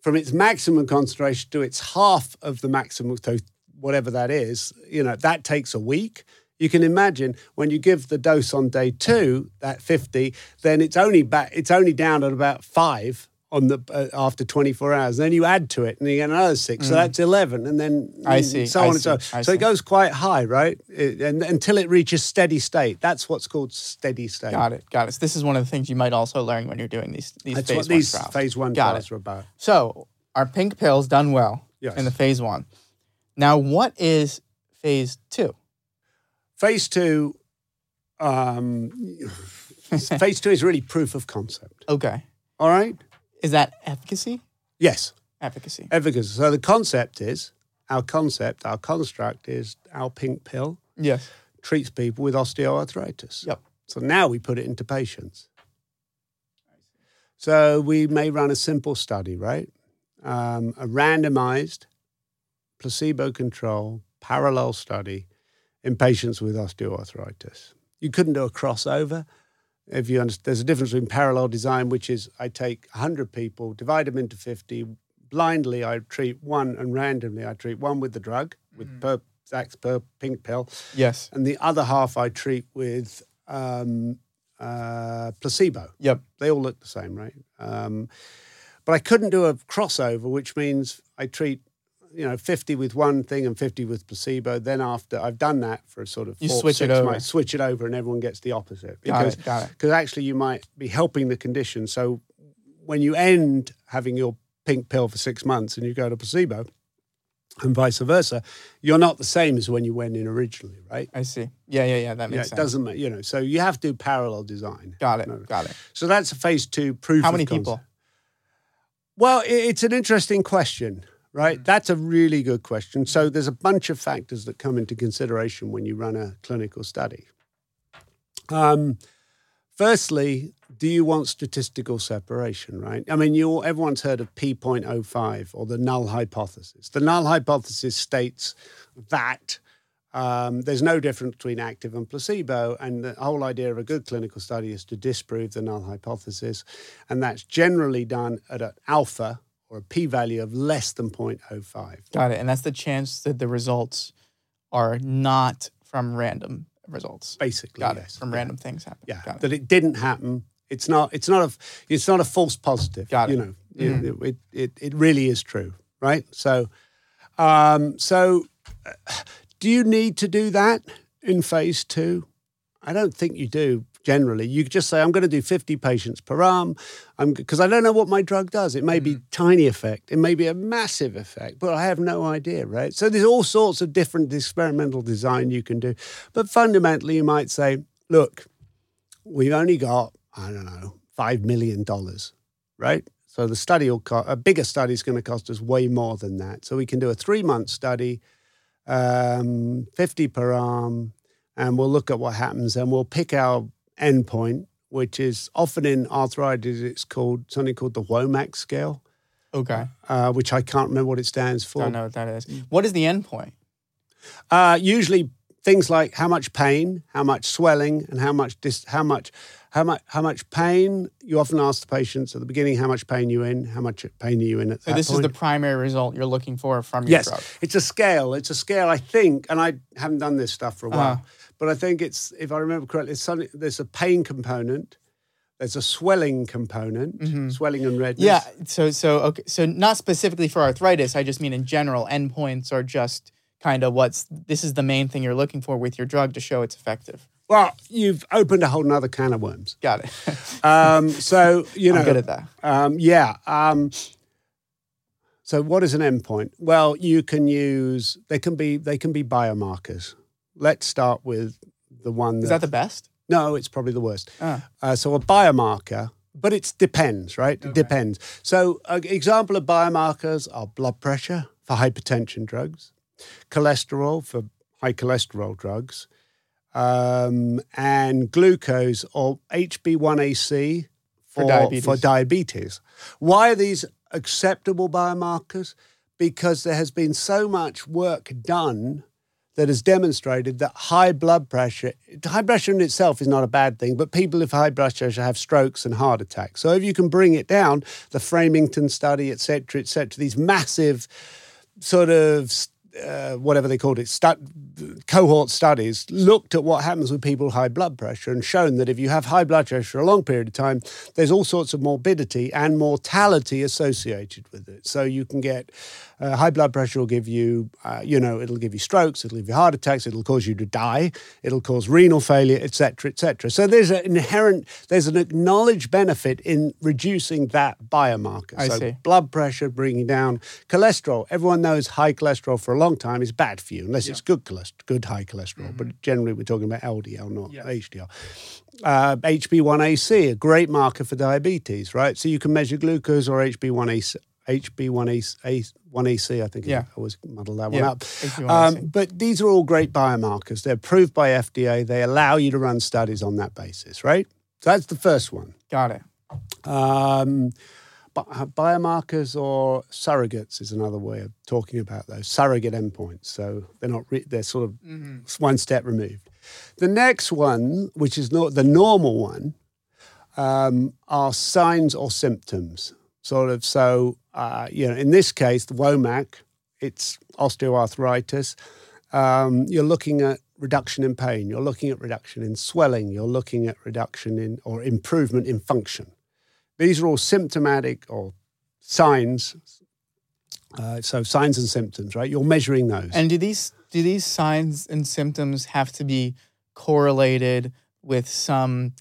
from its maximum concentration to its half of the maximum, so whatever that is, you know, that takes a week. You can imagine when you give the dose on day two, that fifty, then it's only back, it's only down at about five on the uh, after twenty-four hours. Then you add to it and you get another six. Mm. So that's eleven. And then I and see, so on I and so on. So see. It goes quite high, right? It, and, until it reaches steady state. That's what's called steady state. Got it. Got it. So this is one of the things you might also learn when you're doing these, these that's phase what one these trials. Phase one got trials it. Are about. So our pink pill's done well yes. in the phase one. Now, what is phase two? Phase two, um, phase two is really proof of concept. Okay. All right. Is that efficacy? Yes. Efficacy. Efficacy. So the concept is, our concept, our construct is our pink pill. Yes. Treats people with osteoarthritis. Yep. So now we put it into patients. So we may run a simple study, right? Um, a randomized, placebo-controlled, parallel study in patients with osteoarthritis. You couldn't do a crossover. If you understand, there's a difference between parallel design, which is I take one hundred people, divide them into fifty, blindly I treat one, and randomly I treat one with the drug, with mm. per, Zach's per pink pill. Yes. And the other half I treat with um, uh, placebo. Yep. They all look the same, right? Um, but I couldn't do a crossover, which means I treat, you know, fifty with one thing and fifty with placebo. Then after I've done that for sort of four, you switch six it over. Months, switch it over and everyone gets the opposite. Because got it, got it. Cause actually you might be helping the condition. So when you end having your pink pill for six months and you go to placebo and vice versa, you're not the same as when you went in originally, right? I see. Yeah, yeah, yeah, that makes yeah, it sense. It doesn't matter, you know, so you have to do parallel design. Got it, no. got it. So that's a phase two proof How many of people? Concept. Well, it's an interesting question. Right? That's a really good question. So there's a bunch of factors that come into consideration when you run a clinical study. Um, firstly, do you want statistical separation, right? I mean, you everyone's heard of P zero point zero five or the null hypothesis. The null hypothesis states that um, there's no difference between active and placebo, and the whole idea of a good clinical study is to disprove the null hypothesis, and that's generally done at an alpha or a p-value of less than zero point zero five. Got it. And that's the chance that the results are not from random results. Basically, Got yes. it. From yeah. random things happening. Yeah, Got that it. it didn't happen. It's not It's not a, It's not a false positive. Got it. You know, mm-hmm. it, it, it, it really is true, right? So Um, so do you need to do that in phase two? I don't think you do. Generally, you just say, I'm going to do fifty patients per arm because I don't know what my drug does. It may mm. be tiny effect. It may be a massive effect, but I have no idea, right? So there's all sorts of different experimental design you can do. But fundamentally, you might say, look, we've only got, I don't know, five million dollars, right? So the study will co- a bigger study is going to cost us way more than that. So we can do a three-month study, um, fifty per arm, and we'll look at what happens and we'll pick our endpoint, which is often in arthritis, it's called something called the WOMAC scale. Okay. Uh, which I can't remember what it stands for. I don't know what that is. What is the endpoint? Uh, usually things like how much pain, how much swelling, and how much dis- how much how much how much pain. You often ask the patients at the beginning how much pain you in, how much pain are you in at so that this point. Is the primary result you're looking for from your yes. drug. Yes, it's a scale. It's a scale. I think, and I haven't done this stuff for a while. Uh-huh. But I think it's, if I remember correctly, it's something, there's a pain component, there's a swelling component, mm-hmm. swelling and redness. Yeah, so so okay, so not specifically for arthritis. I just mean in general, endpoints are just kind of what's this is the main thing you're looking for with your drug to show it's effective. Well, you've opened a whole nother can of worms. Got it. um, so you know, I'm good at that. Um, yeah. Um, so what is an endpoint? Well, you can use they can be they can be biomarkers. Let's start with the one that... Is that the best? No, it's probably the worst. Ah. Uh, so a biomarker, but it depends, right? Okay. It depends. So an example of biomarkers are blood pressure for hypertension drugs, cholesterol for high cholesterol drugs, um, and glucose or H b A one c for, for, diabetes. for diabetes. Why are these acceptable biomarkers? Because there has been so much work done that has demonstrated that high blood pressure, high pressure in itself is not a bad thing, but people with high blood pressure have strokes and heart attacks. So if you can bring it down, the Framington study, et cetera, et cetera, these massive sort of, uh, whatever they called it, stu- cohort studies, looked at what happens with people with high blood pressure and shown that if you have high blood pressure for a long period of time, there's all sorts of morbidity and mortality associated with it. So you can get uh, high blood pressure will give you, uh, you know, it'll give you strokes, it'll give you heart attacks, it'll cause you to die, it'll cause renal failure, et cetera, et cetera. So there's an inherent, there's an acknowledged benefit in reducing that biomarker. I so see. Blood pressure, bringing down cholesterol. Everyone knows high cholesterol for a long time is bad for you, unless yeah. it's good cholesterol. Good high cholesterol, mm-hmm. but generally we're talking about L D L, not yes. H D L. Uh, H b A one c, a great marker for diabetes, right? So you can measure glucose or H b A one c. H b A one c, I think. Yeah. I always muddle that yeah. one up. Um, but these are all great biomarkers. They're approved by F D A. They allow you to run studies on that basis, right? So that's the first one. Got it. Um, Biomarkers or surrogates is another way of talking about those surrogate endpoints. So they're not re- they're sort of mm-hmm. one step removed. The next one, which is not the normal one, um, are signs or symptoms. Sort of so uh, you know in this case the WOMAC, it's osteoarthritis. Um, you're looking at reduction in pain. You're looking at reduction in swelling. You're looking at reduction in or improvement in function. These are all symptomatic or signs, uh, so signs and symptoms, right? You're measuring those. And do these do these signs and symptoms have to be correlated with some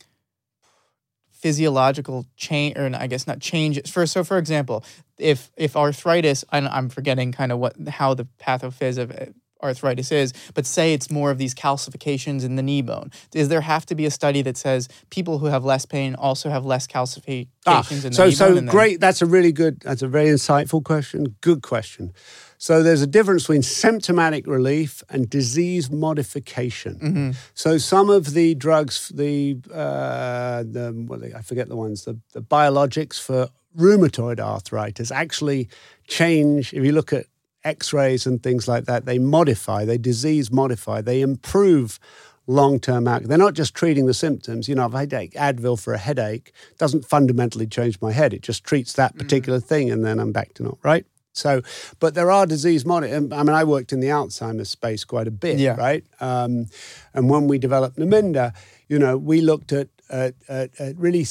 physiological change, or I guess not change? For so, for example, if if arthritis, and I'm forgetting kind of what how the pathophys of arthritis is, but say it's more of these calcifications in the knee bone. Does there have to be a study that says people who have less pain also have less calcifications ah, in the so, knee so bone? So great. Then? That's a really good, that's a very insightful question. Good question. So there's a difference between symptomatic relief and disease modification. Mm-hmm. So some of the drugs, the, uh, the well, I forget the ones, the, the biologics for rheumatoid arthritis actually change, if you look at X-rays and things like that, they modify, they disease modify, they improve long-term outcome. They're not just treating the symptoms. You know, if I take Advil for a headache, it doesn't fundamentally change my head. It just treats that particular mm-hmm. thing and then I'm back to normal, right? So, but there are disease modifying. I mean, I worked in the Alzheimer's space quite a bit, yeah. right? Um, and when we developed Namenda, you know, we looked at At, at, at really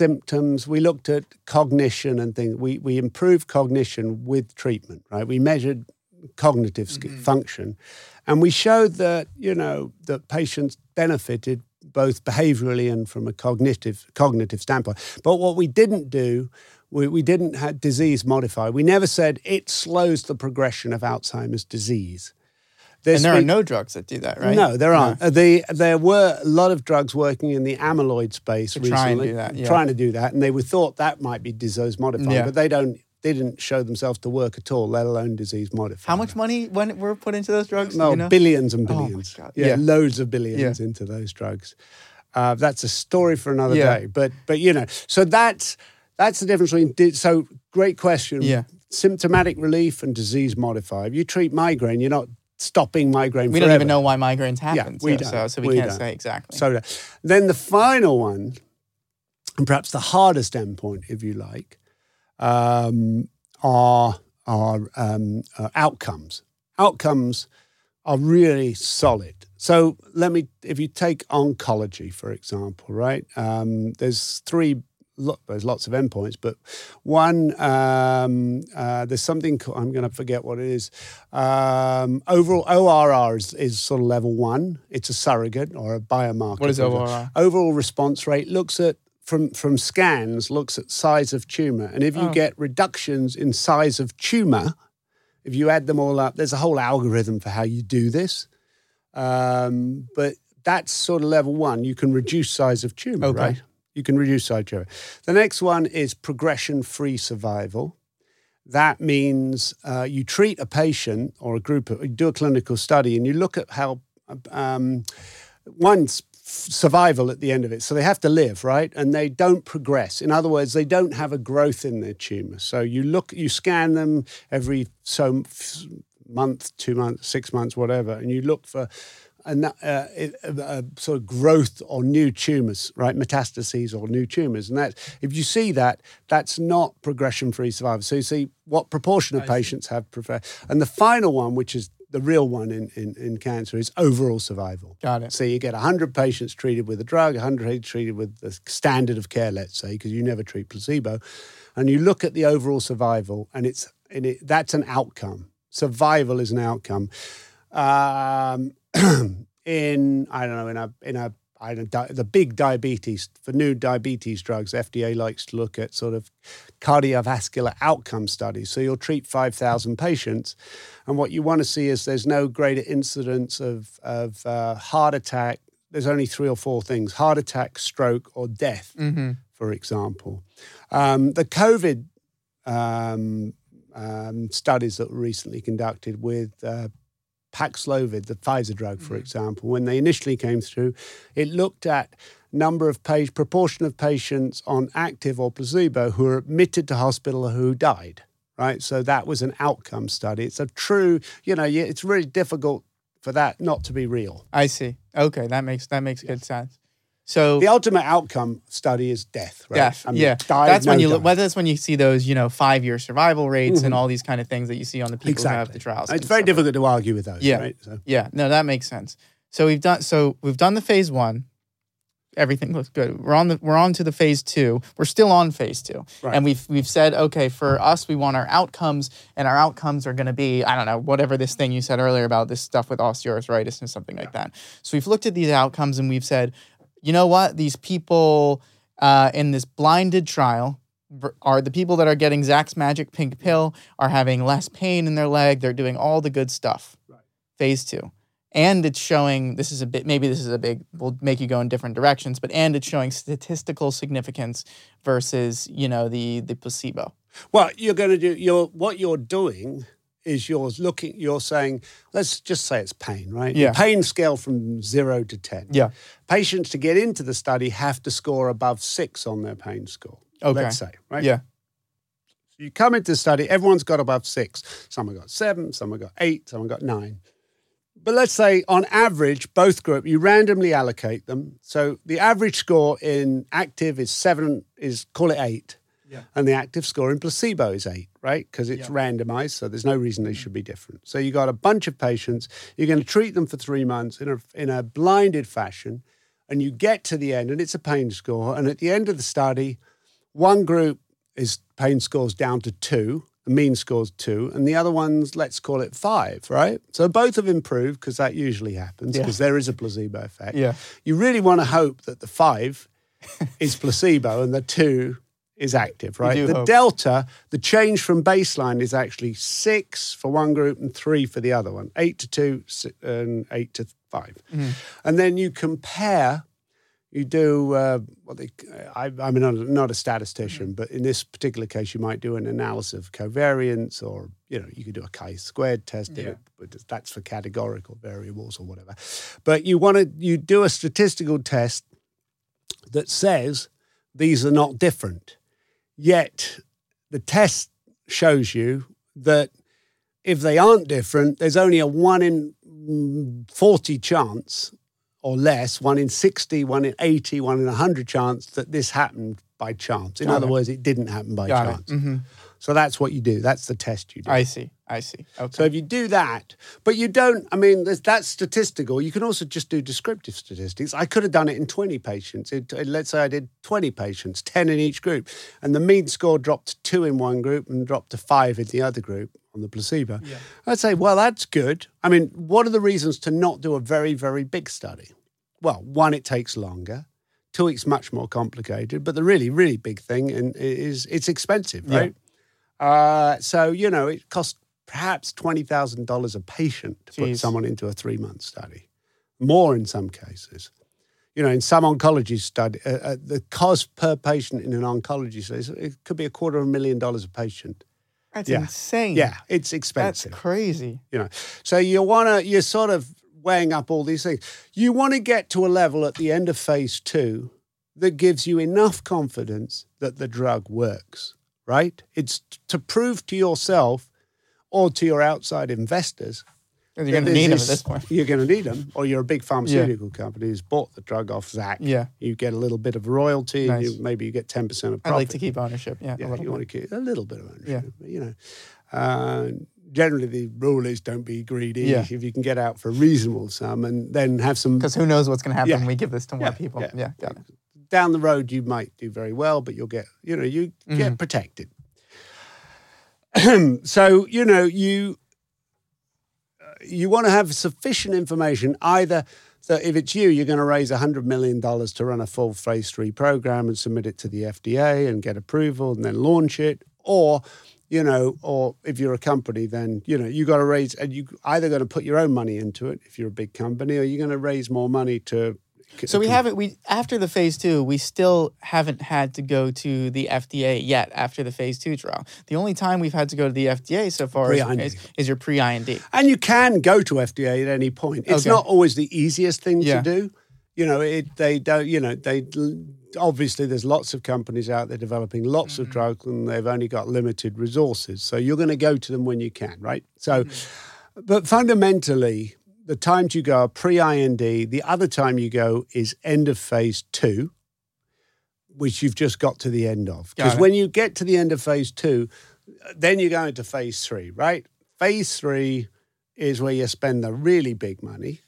symptoms. We looked at cognition and things. We we improved cognition with treatment, right? We measured cognitive mm-hmm. function. And we showed that, you know, that patients benefited both behaviorally and from a cognitive cognitive standpoint. But what we didn't do, we, we didn't have disease modify. We never said it slows the progression of Alzheimer's disease. This and there we, are no drugs that do that, right? No, there aren't. No. The, there were a lot of drugs working in the amyloid space They're recently. Trying to do that, yeah. Trying to do that. And they were thought that might be disease modifying, yeah. but they don't. They didn't show themselves to work at all, let alone disease modify. How much money when were put into those drugs? No, you know? billions and billions. Oh my God. Yeah, yeah, loads of billions yeah. into those drugs. Uh, that's a story for another yeah. day. But but you know, so that's that's the difference between. So great question. Yeah. Symptomatic relief and disease modify. If you treat migraine, you're not stopping migraine. We forever. don't even know why migraines happen. Yeah, we so, don't. So, so we, we can't don't. say exactly. So then the final one, and perhaps the hardest endpoint, if you like. Um, are are um, uh, outcomes. Outcomes are really solid. So let me, if you take oncology, for example, right? Um, there's three, look, there's lots of endpoints, but one, um, uh, there's something, I'm going to forget what it is. Um, overall, O R R is, is sort of level one. It's a surrogate or a biomarker. What is O R R? Overall response rate looks at From from scans, looks at size of tumour. And if you oh. get reductions in size of tumour, if you add them all up, there's a whole algorithm for how you do this. Um, but that's sort of level one. You can reduce size of tumour, okay. right? You can reduce size of tumour. The next one is progression-free survival. That means uh, you treat a patient or a group, you do a clinical study, and you look at how um, once... survival at the end of it. So they have to live, right? And they don't progress. In other words, they don't have a growth in their tumour. So you look, you scan them every so month, two months, six months, whatever, and you look for a, uh, a sort of growth or new tumours, right? Metastases or new tumours. And that, if you see that, that's not progression-free survival. So you see what proportion of I patients see. have prefer. And the final one, which is the real one in, in, in cancer, is overall survival. Got it. So you get one hundred patients treated with a drug, one hundred treated with the standard of care, let's say, because you never treat placebo. And you look at the overall survival, and it's and it, that's an outcome. Survival is an outcome. Um, in, I don't know, in a, in a I don't, the big diabetes, for new diabetes drugs, F D A likes to look at sort of cardiovascular outcome studies. So you'll treat five thousand patients, and what you want to see is there's no greater incidence of, of uh, heart attack. There's only three or four things: heart attack, stroke, or death, mm-hmm. for example. Um, the COVID um, um, studies that were recently conducted with uh, Paxlovid, the Pfizer drug, for mm-hmm. example, when they initially came through, it looked at number of pa- proportion of patients on active or placebo who were admitted to hospital or who died, right? So that was an outcome study. It's a true, you know, it's really difficult for that not to be real. I see. Okay, that makes that makes yes. good sense. So the ultimate outcome study is death, right? Death, I mean, yeah. Died, that's no when you look, whether that's when you see those, you know, five-year survival rates mm-hmm. and all these kind of things that you see on the people exactly. who have the trials. It's very difficult to argue with those, yeah. right? So. Yeah, no, that makes sense. So we've done. So we've done the phase one. Everything looks good. We're on the. We're on to the phase two. We're still on phase two, right. and we've we've said, okay, for us, we want our outcomes, and our outcomes are going to be, I don't know, whatever this thing you said earlier about this stuff with osteoarthritis and something yeah. like that. So we've looked at these outcomes, and we've said, you know what? These people uh, in this blinded trial are the people that are getting Zach's magic pink pill, are having less pain in their leg. They're doing all the good stuff. Right. Phase two. And it's showing, this is a bit, maybe this is a big, will make you go in different directions, but and it's showing statistical significance versus, you know, the, the placebo. Well, you're going to do, you're, what you're doing is you're looking, you're saying, let's just say it's pain, right? Yeah. Pain scale from zero to ten. Yeah. Patients to get into the study have to score above six on their pain score, okay. let's say, right? Yeah. So you come into the study, everyone's got above six. Some have got seven, some have got eight, some have got nine. But let's say on average, both group, you randomly allocate them. So the average score in active is seven, is call it eight. Yeah. And the active score in placebo is eight, right? Because it's yeah. randomized, so there's no reason they should be different. So you got a bunch of patients. You're going to treat them for three months in a in a blinded fashion, and you get to the end, and it's a pain score. And at the end of the study, one group is pain scores down to two, The mean score's two, and the other one's, let's call it five, right? So both have improved, because that usually happens, because yeah. there is a placebo effect. Yeah. You really want to hope that the five is placebo and the two is active, right? The hope. Delta, the change from baseline is actually six for one group and three for the other one, eight to two and eight to five. Mm. And then you compare... You do, uh, what they, I, I'm not, not a statistician, but in this particular case, you might do an analysis of covariance, or, you know, you could do a chi-squared test, yeah. but that's for categorical variables or whatever. But you want to, you do a statistical test that says these are not different. Yet the test shows you that if they aren't different, there's only a one in forty chance or less, one in sixty, one in eighty, one in one hundred chance that this happened by chance. In Got other it. words, it didn't happen by Got chance. Mm-hmm. So that's what you do. That's the test you do. I see. I see. Okay. So if you do that, but you don't, I mean, that's statistical. You can also just do descriptive statistics. I could have done it in twenty patients. It, let's say I did twenty patients, ten in each group, and the mean score dropped to two in one group and dropped to five in the other group on the placebo. Yeah. I'd say, well, that's good. I mean, what are the reasons to not do a very, very big study? Well, one, it takes longer. Two, it's much more complicated. But the really, really big thing and is it's expensive, right? Yeah. Uh, so, you know, it costs perhaps twenty thousand dollars a patient to Jeez. put someone into a three-month study. More in some cases. You know, in some oncology study, uh, uh, the cost per patient in an oncology study, it could be a quarter of a million dollars a patient. That's yeah. insane. Yeah, it's expensive. That's crazy. You know, so you want to, you're sort of weighing up all these things. You want to get to a level at the end of phase two that gives you enough confidence that the drug works, right? It's to prove to yourself or to your outside investors. You're going to need them at this point. You're going to need them, or you're a big pharmaceutical yeah. company who's bought the drug off Zach. Yeah. You get a little bit of royalty. Nice. You, maybe you get ten percent of profit. I'd like to keep ownership. Yeah, yeah a little you bit. want to keep a little bit of ownership. Yeah. But, you know, uh, generally the rule is don't be greedy. Yeah. If you can get out for a reasonable sum and then have some... Because who knows what's going to happen yeah. when we give this to more yeah. people. Yeah. yeah, got it. Down the road you might do very well, but you'll get, you know, you mm-hmm. get protected. So, you know, you... You want to have sufficient information, either that if it's you, you're going to raise one hundred million dollars to run a full phase three program and submit it to the F D A and get approval and then launch it, or, you know, or if you're a company, then, you know, you got to raise, and you either going to put your own money into it if you're a big company, or you're going to raise more money to... So we haven't, we after the phase two, we still haven't had to go to the F D A yet after the phase two trial. The only time we've had to go to the F D A so far is, is your pre-I N D. And you can go to F D A at any point. It's okay. Not always the easiest thing yeah. to do. You know, it, they don't, you know, they, obviously there's lots of companies out there developing lots mm-hmm. of drugs and they've only got limited resources. So you're going to go to them when you can, right? So, mm-hmm. but fundamentally... The times you go are pre-I N D. The other time you go is end of phase two, which you've just got to the end of. Because when you get to the end of phase two, then you go into phase three, right? Phase three is where you spend the really big money,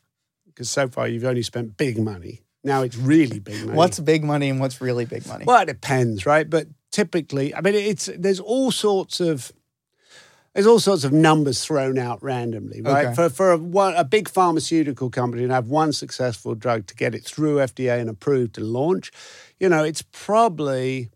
because so far you've only spent big money. Now it's really big money. What's big money and what's really big money? Well, it depends, right? But typically, I mean, it's there's all sorts of... There's all sorts of numbers thrown out randomly, right? Okay. For for a, one, a big pharmaceutical company to have one successful drug to get it through F D A and approved and launch, you know, it's probably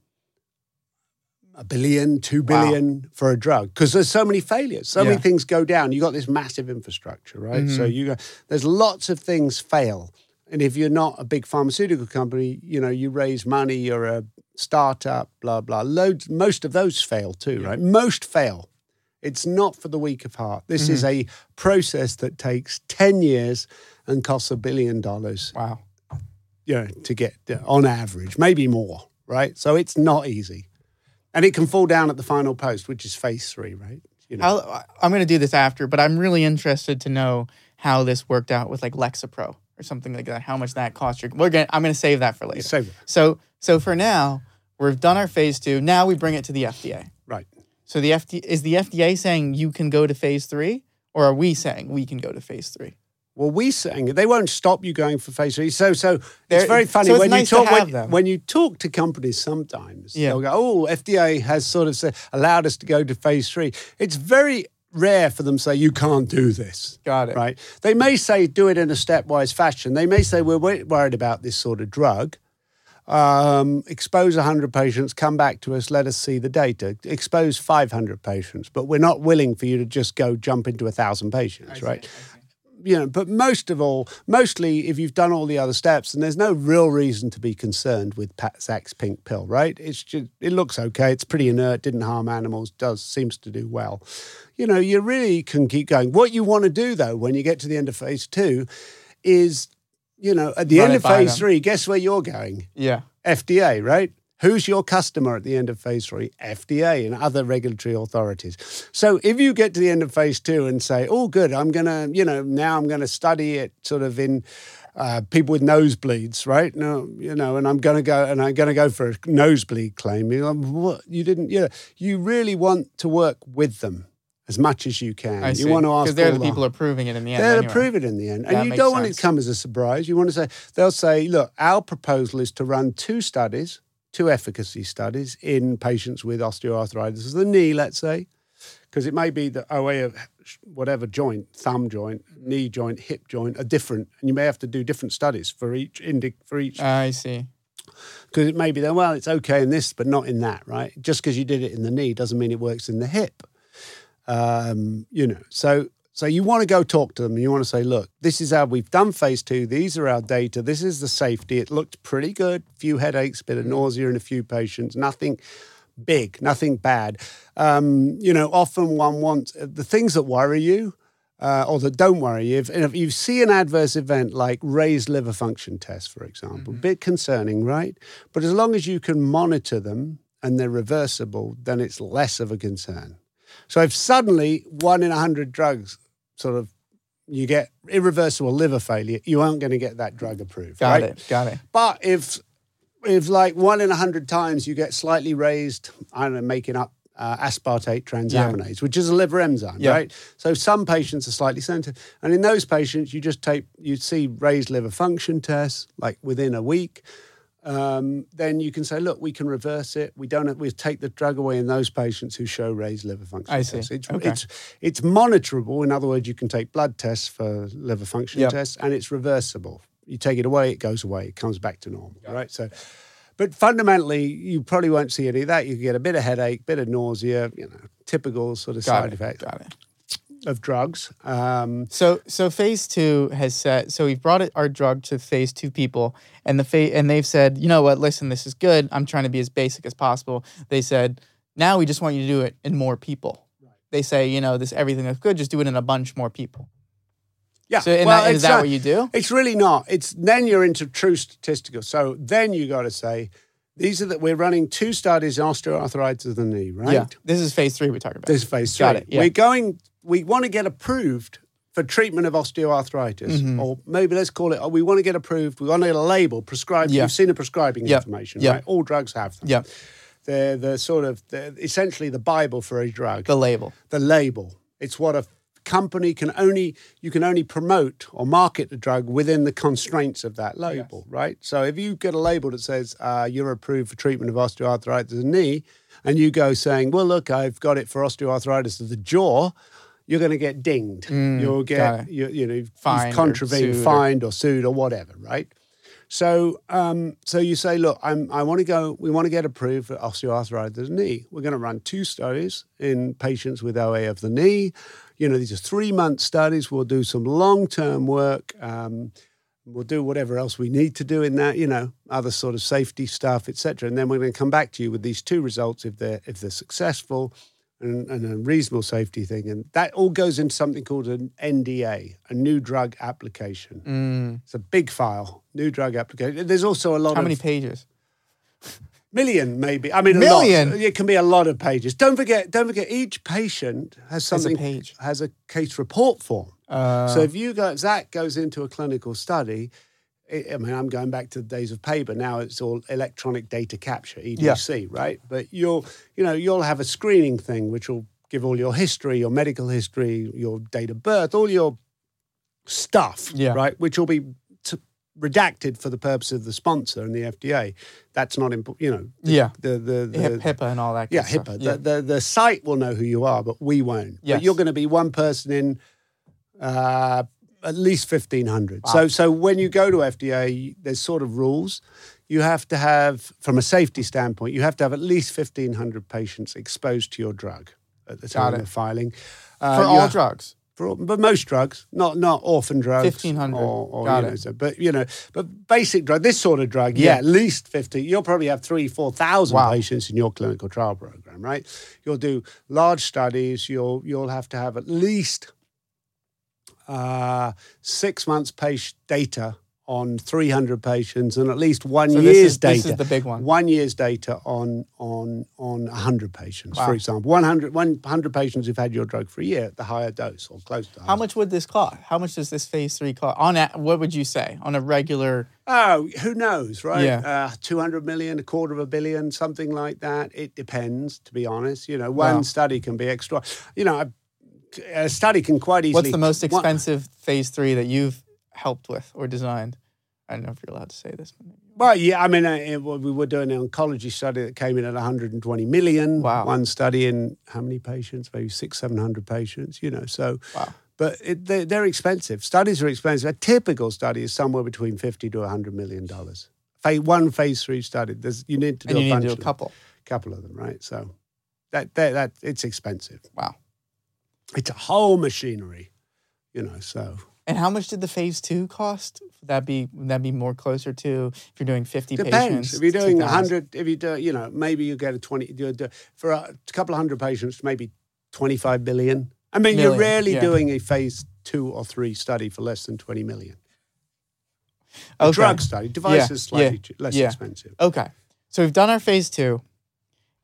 a billion, two billion wow. for a drug, because there's so many failures, so yeah. many things go down. You got this massive infrastructure, right? Mm-hmm. So you go, there's lots of things fail, and if you're not a big pharmaceutical company, you know, you raise money, you're a startup, blah blah. Loads, most of those fail too, yeah. right? Most fail. It's not for the weak of heart. This mm-hmm. is a process that takes ten years and costs a billion dollars. Wow. You know, to get uh, on average, maybe more, right? So it's not easy. And it can fall down at the final post, which is phase three, right? You know. I'll, I'm going to do this after, but I'm really interested to know how this worked out with like Lexapro or something like that, how much that cost. Your, we're gonna, I'm going to save that for later. Save it. So, so for now, we've done our phase two. Now we bring it to the F D A. Right. So the F D A, is the F D A saying you can go to phase three, or are we saying we can go to phase three? Well, we're saying they won't stop you going for phase three. So, so it's very funny so it's when nice you talk to have when, them. when you talk to companies. Sometimes yeah. they'll go, "Oh, F D A has sort of allowed us to go to phase three." It's very rare for them to say, "You can't do this." Got it. Right? They may say, "Do it in a stepwise fashion." They may say, "We're worried about this sort of drug. Um, expose one hundred patients, come back to us, let us see the data. Expose five hundred patients, but we're not willing for you to just go jump into one thousand patients." I see, right? I see. You know, but most of all, mostly if you've done all the other steps, and there's no real reason to be concerned with Zach's pink pill, right? It's just, it looks okay. It's pretty inert, didn't harm animals, does seems to do well. You know, you really can keep going. What you want to do, though, when you get to the end of phase two is, you know, at the Run end of phase them. three, guess where you're going? Yeah. F D A, right? Who's your customer at the end of phase three? F D A and other regulatory authorities. So if you get to the end of phase two and say, "Oh, good, I'm going to, you know, now I'm going to study it sort of in uh, people with nosebleeds," right? No, you know, and I'm going to go and I'm going to go for a nosebleed claim. You know, what, you didn't, you know, you really want to work with them as much as you can. I see. You want to ask because they're the people approving it in the end. They're anyway. approving it in the end, and that you don't sense. want it to come as a surprise. You want to say they'll say, "Look, our proposal is to run two studies." Two efficacy studies in patients with osteoarthritis of the knee, let's say, because it may be the O A of whatever joint, thumb joint, knee joint, hip joint, are different, and you may have to do different studies for each. Indi- for each, uh, I see. Because it may be that, well, it's okay in this, but not in that, right? Just because you did it in the knee doesn't mean it works in the hip. Um, you know, so. So you want to go talk to them and you want to say, "Look, this is how we've done phase two. These are our data. This is the safety. It looked pretty good. Few headaches, bit of nausea in a few patients. Nothing big, nothing bad." Um, you know, often one wants the things that worry you uh, or that don't worry you. If, if you see an adverse event like raised liver function tests, for example, mm-hmm. bit concerning, right? But as long as you can monitor them and they're reversible, then it's less of a concern. So if suddenly one in one hundred drugs sort of, you get irreversible liver failure, you aren't going to get that drug approved. Got right? it, got it. But if, if like one in one hundred times you get slightly raised, I don't know, making up uh, aspartate transaminase, yeah. which is a liver enzyme, yeah. right? So some patients are slightly sensitive. And in those patients, you just take, you see raised liver function tests, like within a week. Um, then you can say, "Look, we can reverse it. We don't. Have, we take the drug away in those patients who show raised liver function." I see. Tests. It's, okay. it's it's monitorable. In other words, you can take blood tests for liver function yep. tests, and it's reversible. You take it away, it goes away, it comes back to normal. Yep. Right. So, but fundamentally, you probably won't see any of that. You can get a bit of headache, bit of nausea, you know, typical sort of Got side it. effects Got it. of drugs. Um, so, so phase two has said. So we've brought it, our drug to phase two people. And the fa- and they've said, "You know what, listen, this is good. I'm trying to be as basic as possible." They said, "Now we just want you to do it in more people." Right. They say, "You know, this everything that's good, just do it in a bunch more people." Yeah. So and well, that, is that not, what you do? It's really not. It's then you're into true statistical. So then you got to say, these are that we're running two studies in osteoarthritis of the knee, right? Yeah. This is phase three we're talking about. This is phase three. Got it. Yeah. We're going. We want to get approved for treatment of osteoarthritis, mm-hmm. or maybe let's call it, oh, we want to get approved, we want to get a label, prescribed, yeah. you've seen a prescribing yeah. information, yeah. right? All drugs have them. Yeah. They're the sort of, they're essentially the Bible for a drug. The label. The label. It's what a company can only, you can only promote or market the drug within the constraints of that label, yes. right? So if you get a label that says uh, you're approved for treatment of osteoarthritis of the knee, and you go saying, "Well, look, I've got it for osteoarthritis of the jaw," you're going to get dinged. Mm, You'll get, you, you know, fined contravened, or fined or, or sued or whatever, right? So um, so you say, "Look, I'm, I want to go, we want to get approved for osteoarthritis of the knee. We're going to run two studies in patients with O A of the knee. You know, these are three-month studies. We'll do some long-term work. Um, we'll do whatever else we need to do in that, you know, other sort of safety stuff, et cetera. And then we're going to come back to you with these two results if they're if they're successful." And, and a reasonable safety thing. And that all goes into something called an N D A, a new drug application. Mm. It's a big file, new drug application. There's also a lot How of... How many pages? Million, maybe. I mean, million. A lot. It can be a lot of pages. Don't forget, don't forget, each patient has something... Has a page. Has a case report form. Uh, so if you go, Zach goes into a clinical study... I mean, I'm going back to the days of paper. Now it's all electronic data capture, E D C, yeah. right? But you'll, you know, you'll have a screening thing which will give all your history, your medical history, your date of birth, all your stuff, yeah. right, which will be t- redacted for the purpose of the sponsor and the F D A. That's not important, you know. The, yeah. The, the, the, Hip, HIPAA and all that kind yeah, of stuff. HIPAA. Yeah, HIPAA. The, the, the site will know who you are, but we won't. Yes. But you're going to be one person in uh, at least fifteen hundred. Wow. So, so when you go to F D A, there's sort of rules. You have to have, from a safety standpoint, you have to have at least fifteen hundred patients exposed to your drug at the time of filing. Uh, for all have, drugs? For all, but most drugs, not not orphan drugs. fifteen hundred. Or, or, Got you know, it. So, but, you know, but basic drug, this sort of drug, yeah, yeah at least fifty. You'll probably have three thousand, four thousand wow. patients in your clinical trial program, right? You'll do large studies. You'll, you'll have to have at least uh, six months patient data on three hundred patients and at least one so year's this is, data. This is the big one. One year's data on on on one hundred patients, wow. for example. one hundred, one hundred patients who've had your drug for a year at the higher dose or close to. How much would this cost? How much does this phase three cost? On a, what would you say on a regular? Oh, who knows, right? Yeah. Uh, two hundred million, a quarter of a billion, something like that. It depends, to be honest. You know, one wow. study can be extra. You know, a, a study can quite easily. What's the most expensive one, phase three that you've helped with or designed? I don't know if you're allowed to say this. Well, yeah, I mean, I, we were doing an oncology study that came in at one hundred twenty million. Wow. One study in how many patients? Maybe six, seven hundred patients. You know, so. Wow. But it, they, they're expensive. Studies are expensive. A typical study is somewhere between fifty to a hundred million dollars. One phase three study. There's you need to do and you a need bunch to do a of couple, them, couple of them, right? So that that, that it's expensive. Wow. It's a whole machinery, you know. So. And how much did the phase two cost? Would that be would that be more closer to if you're doing fifty Depends. Patients? If you're doing a hundred, if you do, you know, maybe you get a twenty for a couple of hundred patients, maybe twenty-five billion. I mean, million, you're rarely yeah. doing a phase two or three study for less than twenty million. A okay. drug study, device yeah. is slightly yeah. less yeah. expensive. Okay, so we've done our phase two,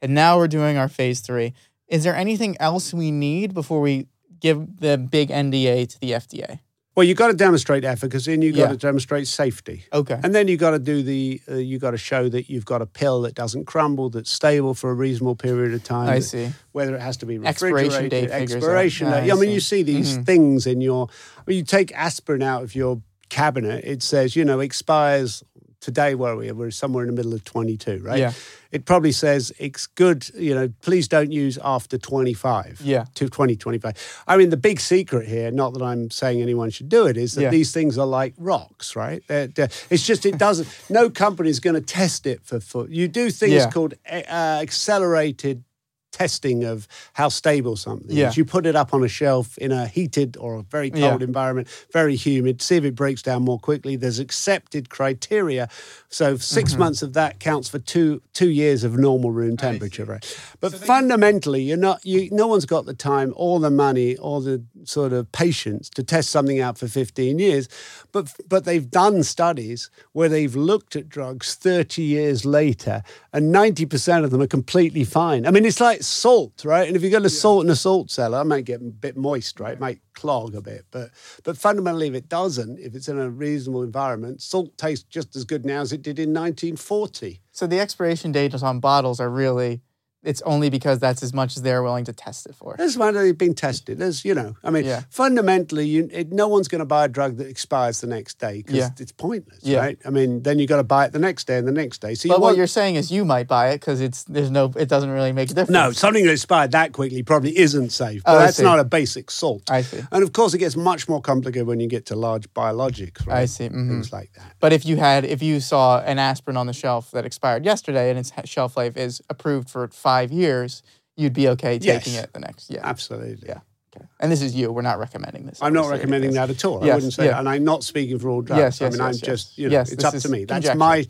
and now we're doing our phase three. Is there anything else we need before we give the big N D A to the F D A? Well, you've got to demonstrate efficacy and you've yeah. got to demonstrate safety. Okay. And then you've got to do the, uh, you've got to show that you've got a pill that doesn't crumble, that's stable for a reasonable period of time. I that, see. Whether it has to be refrigerated. Expiration date. Expiration date. Yeah, I, I mean, you see these mm-hmm. things in your, well, you take aspirin out of your cabinet, it says, you know, expires today, where we are, we're somewhere in the middle of twenty-two, right? Yeah. It probably says it's good, you know, please don't use after twenty-five, yeah. to twenty twenty-five. I mean, the big secret here, not that I'm saying anyone should do it, is that yeah. these things are like rocks, right? They're, they're, it's just, it doesn't, no company is going to test it for, for, you do things yeah. called uh, accelerated testing of how stable something yeah. is. You put it up on a shelf in a heated or a very cold yeah. environment, very humid, see if it breaks down more quickly. There's accepted criteria. So six mm-hmm. months of that counts for two two years of normal room temperature, right? But so they, fundamentally, you're not, you, no one's got the time or the money or the sort of patience to test something out for fifteen years. But, but they've done studies where they've looked at drugs thirty years later and ninety percent of them are completely fine. I mean, it's like salt, right? And if you got a salt in a salt cellar, it might get a bit moist, right? It might clog a bit. But but fundamentally, if it doesn't, if it's in a reasonable environment, salt tastes just as good now as it did in nineteen forty. So the expiration date on bottles are really, it's only because that's as much as they're willing to test it for. That's why they've been tested. There's, you know, I mean, yeah. fundamentally, you, it, no one's going to buy a drug that expires the next day because yeah. it's pointless, yeah. right? I mean, then you've got to buy it the next day and the next day. So but you what want, you're saying is you might buy it because it's there's no, it doesn't really make a difference. No, something that expired that quickly probably isn't safe. But oh, that's not a basic salt. I see. And of course, it gets much more complicated when you get to large biologics, right? I see. Mm-hmm. Things like that. But if you had, if you saw an aspirin on the shelf that expired yesterday and its shelf life is approved for five Five years, you'd be okay taking yes. it the next. Yeah, absolutely. Yeah. Okay. And this is you. We're not recommending this. I'm not recommending that at all. Yes. I wouldn't say. Yeah. That. And I'm not speaking for all drugs. Yes, yes, I mean, yes, I'm yes. just. You know, yes, it's up to me. That's my.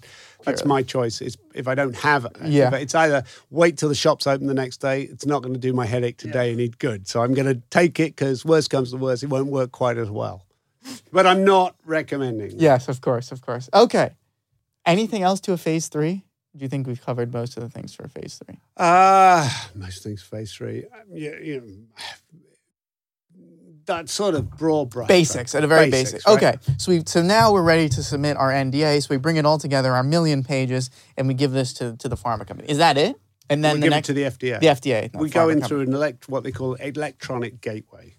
That's my choice. It's if I don't have it. Yeah. It's either wait till the shop's open the next day. It's not going to do my headache today yeah. and eat good. So I'm going to take it because worst comes to worst, it won't work quite as well. But I'm not recommending. That. Yes, of course, of course. Okay. Anything else to a phase three? Do you think we've covered most of the things for phase three? Uh, most things for phase three. Yeah, you know, that sort of broad brush. Basics, right? At a very basic. Right? Okay, so we so now we're ready to submit our N D A. So we bring it all together, our million pages, and we give this to, to the pharma company. Is that it? And then we the give next, it to the F D A. The F D A. We go in company. Through an elect what they call electronic gateway.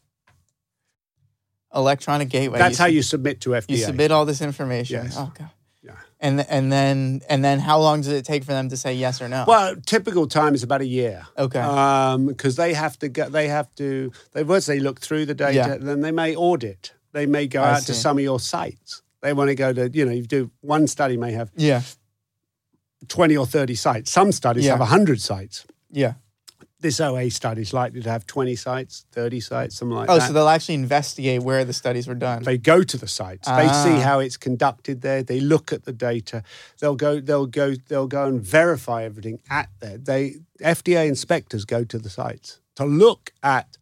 electronic gateway. That's you how su- you submit to F D A. You submit all this information. Yes. Oh, God. Yeah. And and then and then how long does it take for them to say yes or no? Well, typical time is about a year. Okay. Because um, they have to get, they have to, they first they look through the data, yeah. and then they may audit. They may go I out see. to some of your sites. They want to go to, you know, you do one study may have yeah. twenty or thirty sites. Some studies yeah. have one hundred sites. Yeah. This O A study is likely to have twenty sites, thirty sites, something like oh, that. Oh, so they'll actually investigate where the studies were done. They go to the sites. Ah. They see how it's conducted there. They look at the data. They'll go. They'll go. They'll go and verify everything at there. They F D A inspectors go to the sites to look at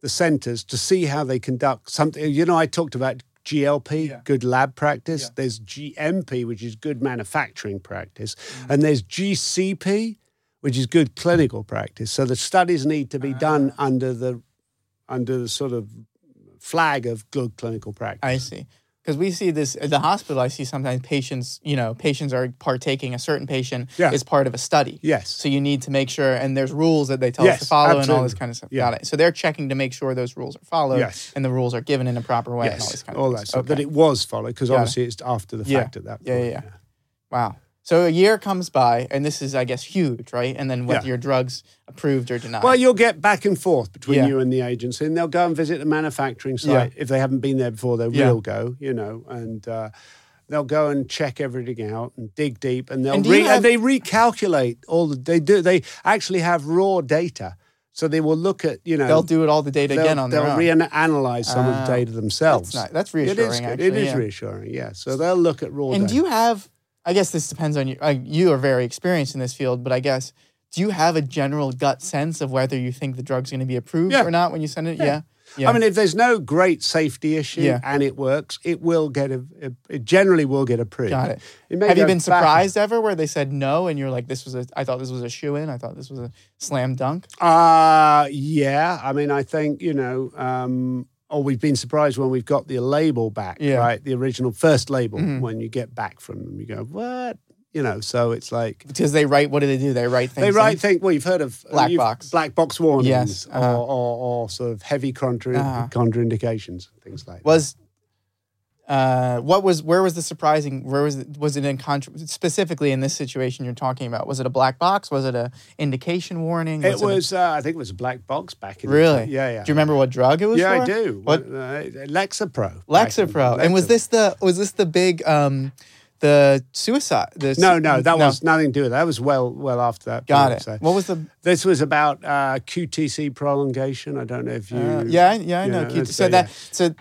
the centers to see how they conduct something. You know, I talked about G L P, yeah. good lab practice. Yeah. There's G M P, which is good manufacturing practice, mm-hmm. and there's G C P. Which is good clinical practice. So the studies need to be uh, done under the under the sort of flag of good clinical practice. I see. Because we see this at the hospital, I see sometimes patients, you know, patients are partaking, a certain patient yeah. is part of a study. Yes. So you need to make sure, and there's rules that they tell yes, us to follow absolutely. and all this kind of stuff. Yeah. Got it. So they're checking to make sure those rules are followed yes. and the rules are given in a proper way yes. and all this kind all of stuff. All that stuff. Okay. That it was followed, because obviously it. it's after the fact yeah. at that point. Yeah, yeah, yeah. yeah. Wow. So a year comes by, and this is, I guess, huge, right? And then whether yeah. your drug's approved or denied. Well, you'll get back and forth between yeah. you and the agency, and they'll go and visit the manufacturing site. Yeah. If they haven't been there before, they yeah. will go, you know, and uh, they'll go and check everything out and dig deep, and they'll and re- have- and they recalculate all the they do. They actually have raw data. So they will look at, you know... They'll do it all the data again on their own. They'll reanalyze some uh, of the data themselves. That's, not, that's reassuring, it is, actually. It is yeah. reassuring, yeah. So they'll look at raw and data. And do you have... I guess this depends on you. You are very experienced in this field, but I guess, do you have a general gut sense of whether you think the drug's going to be approved yeah. or not when you send it? Yeah. yeah. yeah. I mean, if there's no great safety issue yeah. and it works, it will get, a, it generally will get approved. Got it. it have you been back. surprised ever where they said no and you're like, this was a, I thought this was a shoo-in. I thought this was a slam dunk. Uh, yeah. I mean, I think, you know, um, or we've been surprised when we've got the label back, yeah. right? The original first label, mm-hmm. when you get back from them, you go, what? You know, so it's like... Because they write, what do they do? They write things... They write like, things, well, you've heard of... Black uh, box. Black box warnings, yes. uh-huh. or, or, or sort of heavy contra, uh-huh. contraindications, things like was, that. Was... Uh, what was, where was the surprising, where was, was it in, contra- specifically in this situation you're talking about, was it a black box? Was it a indication warning? Was it was, it a, uh, I think it was a black box back in really? the Really? Yeah, yeah. Do you remember what drug it was yeah, for? Yeah, I do. What? Uh, Lexapro. Lexapro. In, and Lexapro. was this the, was this the big, um, the suicide? The no, no, that no. was nothing to do with that. That was well, well after that. Got point, it. So. What was the? This was about, uh, Q T C prolongation. I don't know if you. Uh, yeah, yeah, I know. know Q T C. So yeah. that, so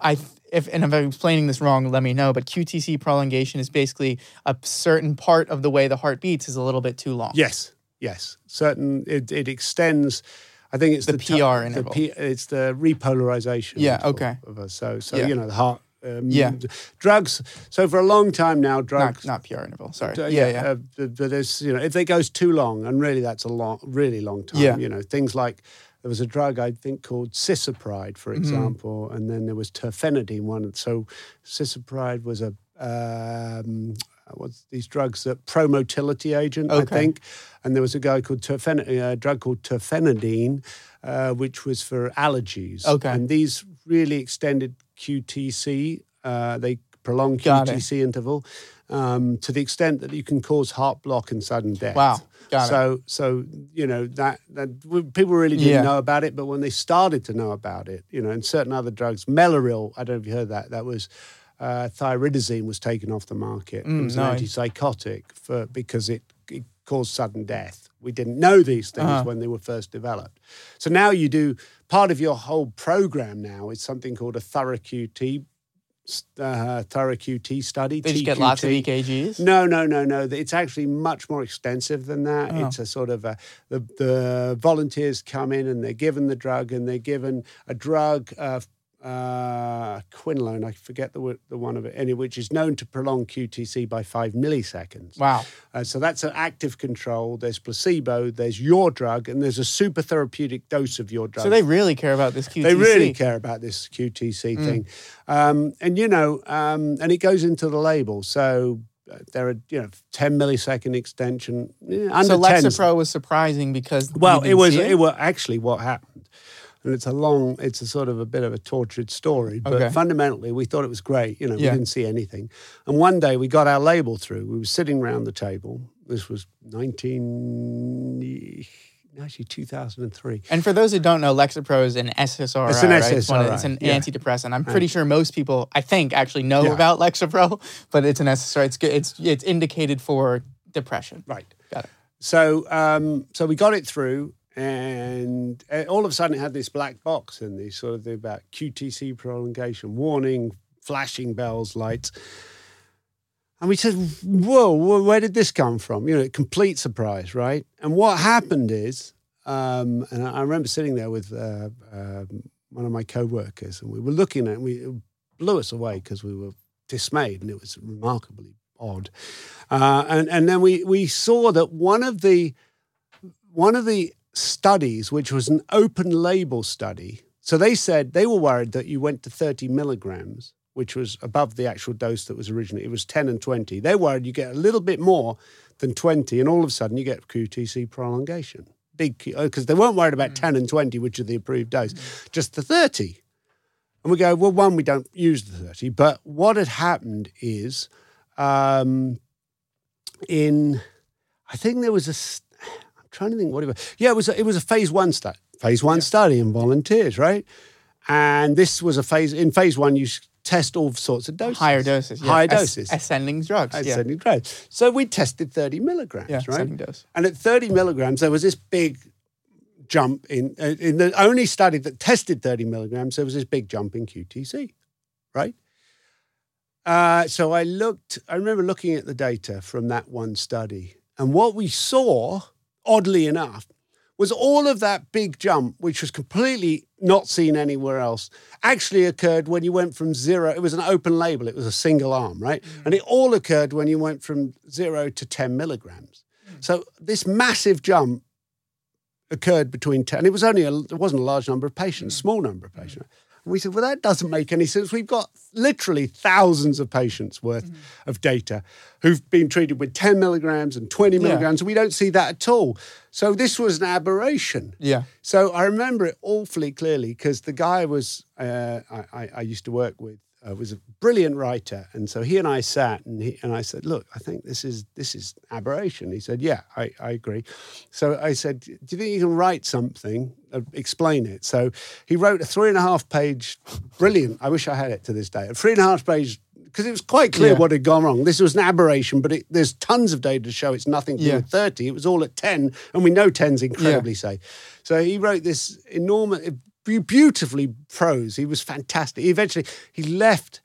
I If, and if I'm explaining this wrong, let me know, but Q T C prolongation is basically a certain part of the way the heart beats is a little bit too long. Yes, yes. Certain, it, it extends, I think it's the, the P R t- interval. The P, it's the repolarization. Yeah, okay. Of us. So, so yeah. you know, the heart, um, yeah. drugs, so for a long time now, drugs. Not, not P R interval, sorry. D- yeah, yeah. Uh, but there's, you know, if it goes too long, and really that's a long, really long time, yeah. you know, things like, there was a drug, I think, called Cisapride, for example, mm-hmm. and then there was Terfenidine one. So Cisapride was a um, what's these drugs, that pro-motility agent, okay. I think. And there was a guy called Terfenidine, a drug called Terfenidine, uh, which was for allergies. Okay. And these really extended Q T C. Uh, they prolonged Q T C interval um, to the extent that you can cause heart block and sudden death. Wow. Got so, it. so you know that, that people really didn't yeah. know about it, but when they started to know about it, you know, and certain other drugs, Melaril, I don't know if you heard that. That was uh, thyridazine was taken off the market. Mm, it was nice. an antipsychotic for because it, it caused sudden death. We didn't know these things uh-huh. when they were first developed. So now you do part of your whole program. Now is something called a thorough Q T. Uh, thorough Q T study. They just T Q T. Get lots of E K Gs? No, no, no, no. It's actually much more extensive than that. Oh. It's a sort of a, the, the volunteers come in and they're given the drug and they're given a drug, uh, uh, quinolone, I forget the the one of it, anyway, which is known to prolong Q T C by five milliseconds. Wow. Uh, so that's an active control. There's placebo, there's your drug, and there's a super therapeutic dose of your drug. So they really care about this Q T C. They really care about this Q T C mm. thing. Um, and, you know, um, and it goes into the label. So uh, there are, you know, ten millisecond extension. Eh, under so Lexapro ten was surprising because... Well, it was, it? it was actually what happened. And it's a long, it's a sort of a bit of a tortured story. But okay. fundamentally, we thought it was great. You know, yeah. we didn't see anything. And one day we got our label through. We were sitting around the table. This was nineteen... actually two thousand three. And for those who don't know, Lexapro is an S S R I. It's an S S R I. Right? It's, one, it's an yeah. antidepressant. I'm pretty sure most people, I think, actually know yeah. about Lexapro, but it's an S S R I. It's good. It's it's indicated for depression. Right. Got it. So um, so we got it through, and all of a sudden it had this black box and these sort of the about Q T C prolongation, warning, flashing bells, lights. And we said, whoa, where did this come from? You know, complete surprise, right? And what happened is, um, and I remember sitting there with uh, uh, one of my co-workers, and we were looking at it, and we, it blew us away because we were dismayed, and it was remarkably odd. Uh, and, and then we we saw that one of the one of the studies, which was an open-label study, so they said they were worried that you went to thirty milligrams, which was above the actual dose that was originally. It was ten and twenty. They worried you get a little bit more than twenty, and all of a sudden you get Q T C prolongation. Big, because they weren't worried about mm. ten and twenty, which are the approved dose, mm. just the thirty. And we go, well, one, we don't use the thirty. But what had happened is, um, in, I think there was a, I'm trying to think what it was. Yeah, it was a, it was a phase one study. Phase one yeah. study in volunteers, right? And this was a phase, in phase one, you test all sorts of doses. Higher doses. Yeah. Higher doses. As- ascending drugs. Ascending yeah. drugs. So we tested thirty milligrams, yeah, right? Ascending dose. And at thirty milligrams, there was this big jump in, in the only study that tested thirty milligrams, there was this big jump in Q T C, right? Uh, so I looked, I remember looking at the data from that one study, and what we saw, oddly enough, was all of that big jump, which was completely not seen anywhere else, actually occurred when you went from zero. It was an open label. It was a single arm, right? Mm. And it all occurred when you went from zero to ten milligrams. Mm. So this massive jump occurred between ten, and it was only, a, it wasn't a large number of patients, mm. small number of patients. Mm. And we said, well, that doesn't make any sense. We've got literally thousands of patients worth mm. of data who've been treated with ten milligrams and twenty milligrams. Yeah. We don't see that at all. So this was an aberration. Yeah. So I remember it awfully clearly because the guy was uh, I, I used to work with uh, was a brilliant writer, and so he and I sat and he, and I said, "Look, I think this is this is aberration." He said, "Yeah, I, I agree." So I said, "Do you think you can write something, uh, explain it?" So he wrote a three and a half page, brilliant. I wish I had it to this day. A three and a half page. Because it was quite clear yeah. what had gone wrong. This was an aberration, but it, there's tons of data to show it's nothing to do yeah. with thirty. It was all at ten, and we know ten's incredibly yeah. safe. So he wrote this enormous, beautifully prose. He was fantastic. He eventually, he left...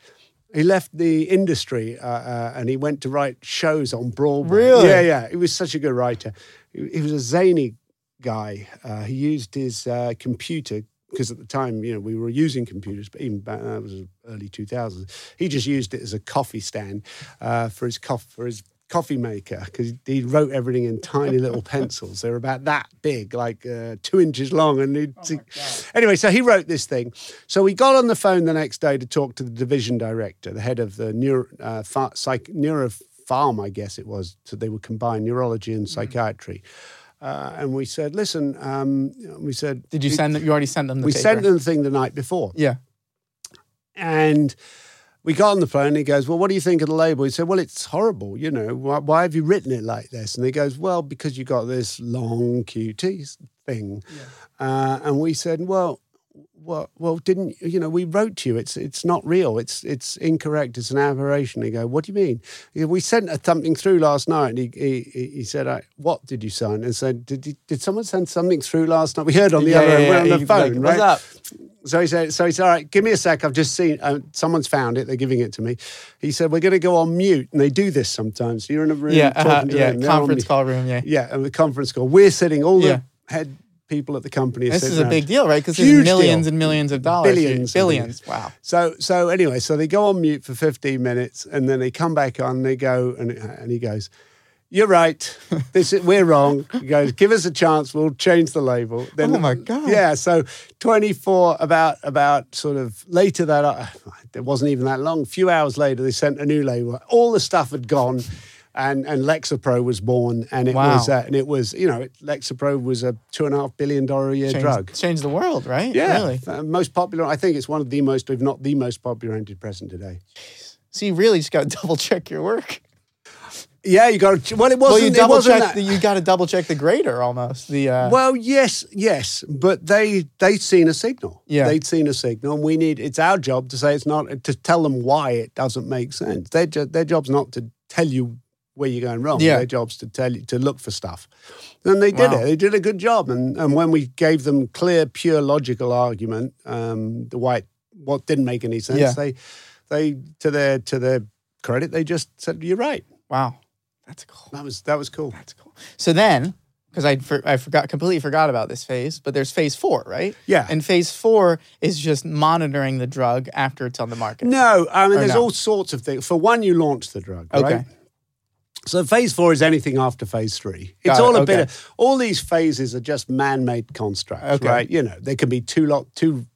He left the industry uh, uh, and he went to write shows on Broadway. Really? Yeah, yeah. He was such a good writer. He, he was a zany guy. Uh, he used his uh, computer... Because at the time, you know, we were using computers, but even back then, that was early two thousands. He just used it as a coffee stand uh, for his coffee for his coffee maker because he wrote everything in tiny little pencils. They were about that big, like uh, two inches long. And he'd, oh my God. Anyway, so he wrote this thing. So we got on the phone the next day to talk to the division director, the head of the neuro uh, ph- psych neuropharm, I guess it was. So they would combine neurology and psychiatry. Mm-hmm. Uh, and we said, listen, um, we said... Did you send them? You already sent them the We paper. Sent them the thing the night before. Yeah. And we got on the phone and he goes, well, what do you think of the label? He said, well, it's horrible, you know. Why, why have you written it like this? And he goes, well, because you got this long Q T thing. Yeah. Uh, and we said, well... Well, well, didn't you know? We wrote to you. It's it's not real. It's it's incorrect. It's an aberration. He go, what do you mean? We sent something through last night. And he he, he said, I, what did you sign? And said, did he, did someone send something through last night? We heard on the yeah, other end. Yeah, we're yeah. on the phone, like, right? What's up? So he said, so he said, all right, give me a sec. I've just seen uh, someone's found it. They're giving it to me. He said, we're going to go on mute, and they do this sometimes. You're in a room, yeah, uh-huh, to yeah, them. Conference call room, yeah, yeah, and the conference call. We're sitting all yeah. the head. People at the company. This is a around. Big deal, right? Because there's millions deal. And millions of dollars. Billions. Billions. Wow. So so anyway, so they go on mute for fifteen minutes and then they come back on and they go, and, and he goes, you're right. This is, we're wrong. He goes, give us a chance. We'll change the label. Then, oh my God. Yeah. So twenty-four, about about sort of later that, it wasn't even that long, a few hours later, they sent a new label. All the stuff had gone. and and Lexapro was born, and it wow. was uh, and it was you know it, Lexapro was a two and a half billion dollar a year changed, drug, changed the world, right? Yeah, really. Uh, most popular. I think it's one of the most, if not the most popular antidepressant today. So you really just got to double check your work. Yeah, you got to. Well, it wasn't. Well, you double it wasn't check that. The, you got to double check the grader almost. The uh... well, yes, yes, but they they'd seen a signal. Yeah, they'd seen a signal, and we need. It's our job to say it's not to tell them why it doesn't make sense. Their their job's not to tell you where you're going wrong. Yeah. Their job's to tell you to look for stuff. And they did wow. it. They did a good job. And and when we gave them clear, pure logical argument, um, the why it, what didn't make any sense, yeah. they they to their to their credit, they just said, "You're right." Wow. That's cool. That was that was cool. That's cool. So then, because I for, I forgot completely forgot about this phase, but there's phase four, right? Yeah. And phase four is just monitoring the drug after it's on the market. No, I mean or there's no? all sorts of things. For one, you launch the drug, okay. right? So phase four is anything after phase three. It's Got all it. a okay. bit of all these phases are just man-made constructs, okay. right? You know, there can be two lot two.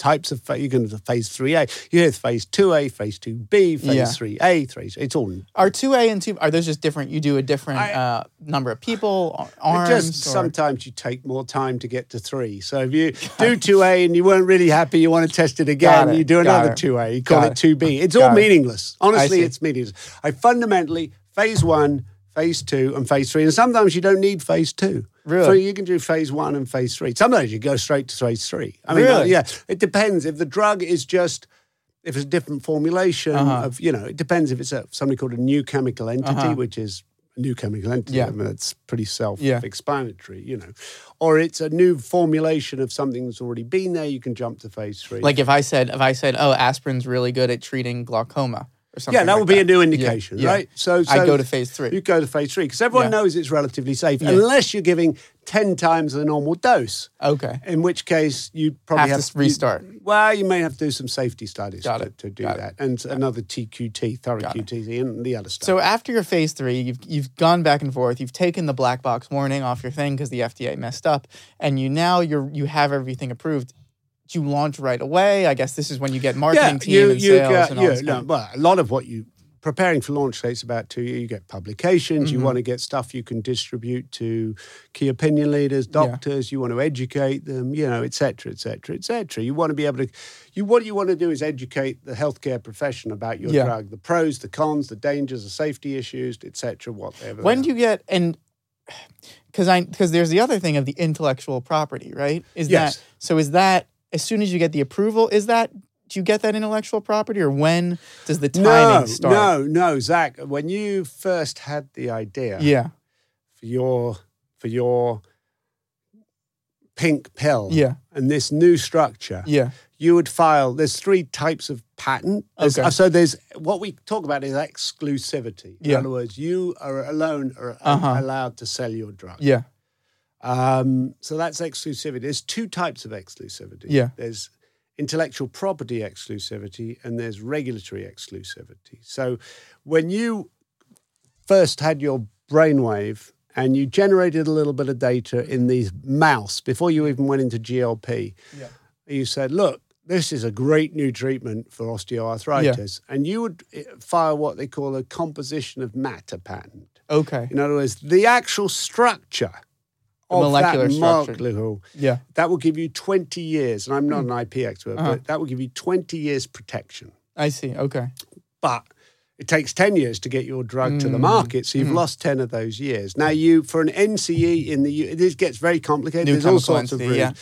types of, you can phase three A, you have phase two A, phase two B, phase yeah. three A, three, it's all. Are two A and two, are those just different, you do a different I, uh, number of people, arms? Just or? Sometimes you take more time to get to three. So if you do two A and you weren't really happy, you want to test it again, it, you do another it. two A, you call got it two B. It's all it. meaningless. Honestly, it's meaningless. I fundamentally, phase one, phase two, and phase three, and sometimes you don't need phase two. Really? So you can do phase one and phase three. Sometimes you go straight to phase three. I mean, really? yeah, it depends. If the drug is just, if it's a different formulation uh-huh. of, you know, it depends if it's a, something called a new chemical entity, uh-huh. which is a new chemical entity. Yeah. I mean, that's pretty self-explanatory, yeah. you know. Or it's a new formulation of something that's already been there, you can jump to phase three. Like if I said, if I said, oh, aspirin's really good at treating glaucoma. Yeah, that like would be that. a new indication, yeah, yeah. right? So, so I go to phase three. You go to phase three because everyone yeah. knows it's relatively safe, yeah. unless you're giving ten times the normal dose. Okay. In which case, you probably have, have to restart. You, well, you may have to do some safety studies Got to, it. to do Got that, it. and Got another T Q T, thorough Got Q T C, it. and the other stuff. So after your phase three, you've you've gone back and forth. You've taken the black box warning off your thing because the F D A messed up, and you now you're you have everything approved. You launch right away. I guess this is when you get marketing yeah, team you, and you sales get, and all yeah, this no, well, a lot of what you preparing for launch takes about two years. You get publications. Mm-hmm. You want to get stuff you can distribute to key opinion leaders, doctors. Yeah. You want to educate them, you know, et cetera, et cetera, et cetera. You want to be able to. You what you want to do is educate the healthcare profession about your yeah. drug, the pros, the cons, the dangers, the safety issues, et cetera, whatever. When do you get and. Because I because there's the other thing of the intellectual property, right? Is yes. that so? Is that as soon as you get the approval, is that, do you get that intellectual property or when does the timing no, start? No, no, no, Zach, when you first had the idea yeah. for your for your pink pill yeah. and this new structure, yeah. you would file, there's three types of patent. Okay. So there's, what we talk about is exclusivity. Yeah. In other words, you are alone or uh-huh. allowed to sell your drug. Yeah. Um, so that's exclusivity. There's two types of exclusivity. Yeah. There's intellectual property exclusivity and there's regulatory exclusivity. So when you first had your brainwave and you generated a little bit of data in the mouse before you even went into G L P, yeah. you said, look, this is a great new treatment for osteoarthritis. Yeah. And you would file what they call a composition of matter patent. Okay. In other words, the actual structure of molecular that structure. Yeah. That will give you twenty years, and I'm not an I P expert, uh-huh. but that will give you twenty years protection. I see, okay. But it takes ten years to get your drug mm. to the market, so you've mm. lost ten of those years. Now, you for an N C E in the U S, this gets very complicated. New There's all sorts entity, of rules. Yeah.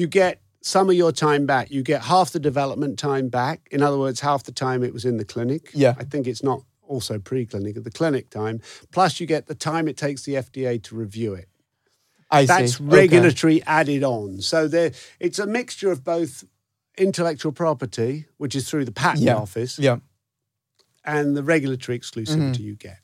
You get some of your time back. You get half the development time back. In other words, half the time it was in the clinic. Yeah. I think it's not also pre-clinic, the clinic time. Plus, you get the time it takes the F D A to review it. I That's see. regulatory okay. added on. So there, it's a mixture of both intellectual property, which is through the patent yeah. office, yeah. and the regulatory exclusivity mm-hmm. you get.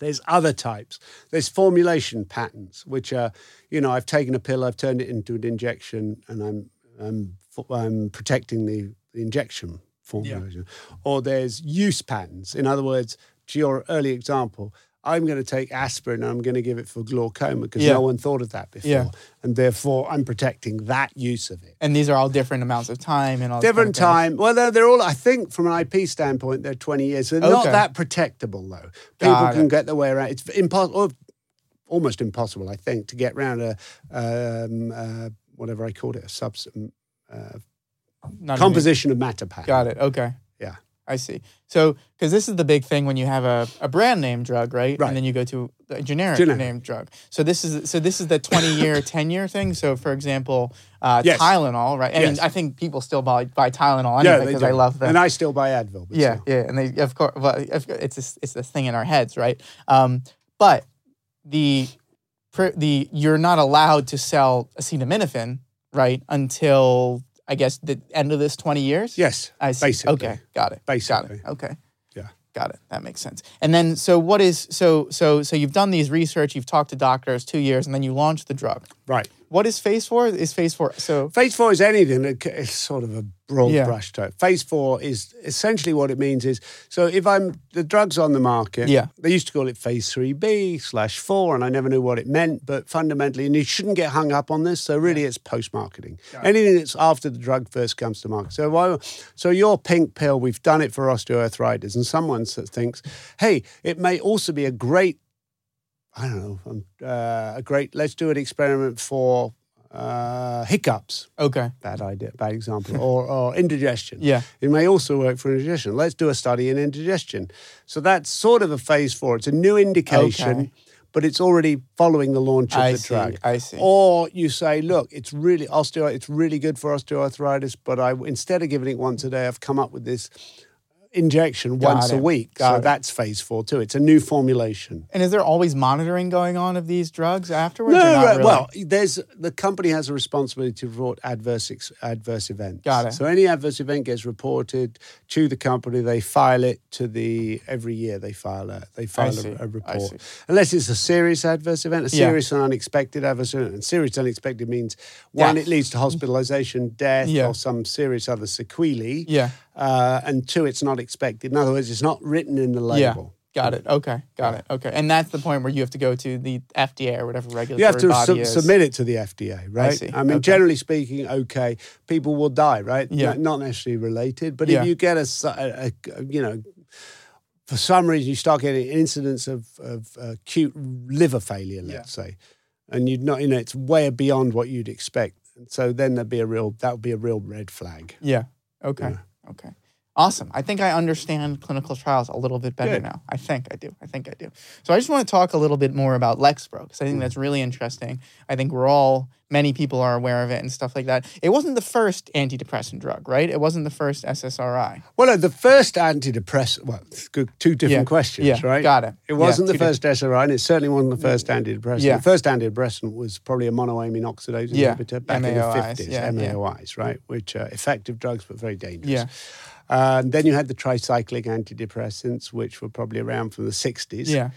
There's other types. There's formulation patents, which are, you know, I've taken a pill, I've turned it into an injection, and I'm I'm, I'm protecting the, the injection formulation. Yeah. Or there's use patents. In other words, to your early example, I'm going to take aspirin and I'm going to give it for glaucoma because yeah. no one thought of that before. Yeah. And therefore, I'm protecting that use of it. And these are all different amounts of time and all different kind of time. Well, they're, they're all, I think, from an I P standpoint, they're twenty years. They're okay. not that protectable, though. People Got can it. get their way around. It's impossible, almost impossible, I think, to get around a, um, uh, whatever I called it, a substance, uh, composition of matter pattern. Got it. Okay. Yeah. I see. So, because this is the big thing when you have a, a brand name drug, right? Right. And then you go to a generic, generic. name drug. So this is so this is the twenty-year, ten-year thing. So, for example, uh, yes. Tylenol, right? I yes. mean, I think people still buy, buy Tylenol anyway yeah, because I love them. And I still buy Advil. But yeah, so. yeah. And they, of course, well, it's this, it's this thing in our heads, right? Um, but the the you're not allowed to sell acetaminophen, right, until... I guess, the end of this twenty years? Yes, I see. Basically. Okay, got it. Basically. Got it. Okay. Yeah. Got it. That makes sense. And then, so what is, so so so you've done these research, you've talked to doctors, two years, and then you launch the drug. Right. What is phase four? Is phase four, so... Phase four is anything. It's sort of a broad yeah. brush type. Phase four is essentially what it means is, so if I'm, the drug's on the market, yeah. they used to call it phase three B slash four, and I never knew what it meant, but fundamentally, and you shouldn't get hung up on this, so really yeah. it's post-marketing. Yeah. Anything that's after the drug first comes to market. So why, so your pink pill, we've done it for osteoarthritis, and someone thinks, hey, it may also be a great I don't know, uh, a great, let's do an experiment for uh, hiccups. Okay. Bad idea, bad example. or, or indigestion. Yeah. It may also work for indigestion. Let's do a study in indigestion. So that's sort of a phase four. It's a new indication, okay. but it's already following the launch of I the see, drug. I see. Or you say, look, it's really osteo. It's really good for osteoarthritis, but I instead of giving it once a day, I've come up with this injection Got once it. a week. Got so it. That's phase four too. It's a new formulation. And is there always monitoring going on of these drugs afterwards? No, or not really? Well, there's the company has a responsibility to report adverse adverse events. Got it. So any adverse event gets reported to the company. They file it to the every year. They file a they file a, a report unless it's a serious adverse event, a serious yeah. and unexpected adverse event. And serious and unexpected means one, death. It leads to hospitalization, death, yeah. or some serious other sequelae. Yeah. Uh, and two, it's not expected. In other words, it's not written in the label. Yeah, got it. Okay, got it. Okay, and that's the point where you have to go to the F D A or whatever regulatory body You have to sub- is. submit it to the F D A, right? I see. I mean, okay. generally speaking, okay, people will die, right? Yeah. Not, not necessarily related, but yeah. if you get a, a, a, you know, for some reason you start getting incidents of, of acute liver failure, let's yeah. say, and you'd not, you know, it's way beyond what you'd expect. So then there'd be a real, that would be a real red flag. Yeah. Okay. Yeah. Okay. Awesome. I think I understand clinical trials a little bit better Good. now. I think I do. I think I do. So I just want to talk a little bit more about Lexapro because I think mm. that's really interesting. I think we're all, many people are aware of it and stuff like that. It wasn't the first antidepressant drug, right? It wasn't the first S S R I. Well, no, the first antidepressant, well, two different yeah. questions, yeah. right? Got it. It wasn't yeah, the first different. S S R I and it certainly wasn't the first antidepressant. Yeah. The first antidepressant was probably a monoamine oxidase yeah. inhibitor back M A O Is, in the fifties, yeah, M A O Is, yeah. right? Which are effective drugs but very dangerous. Yeah. Uh, then you had the tricyclic antidepressants, which were probably around from the sixties. Yeah.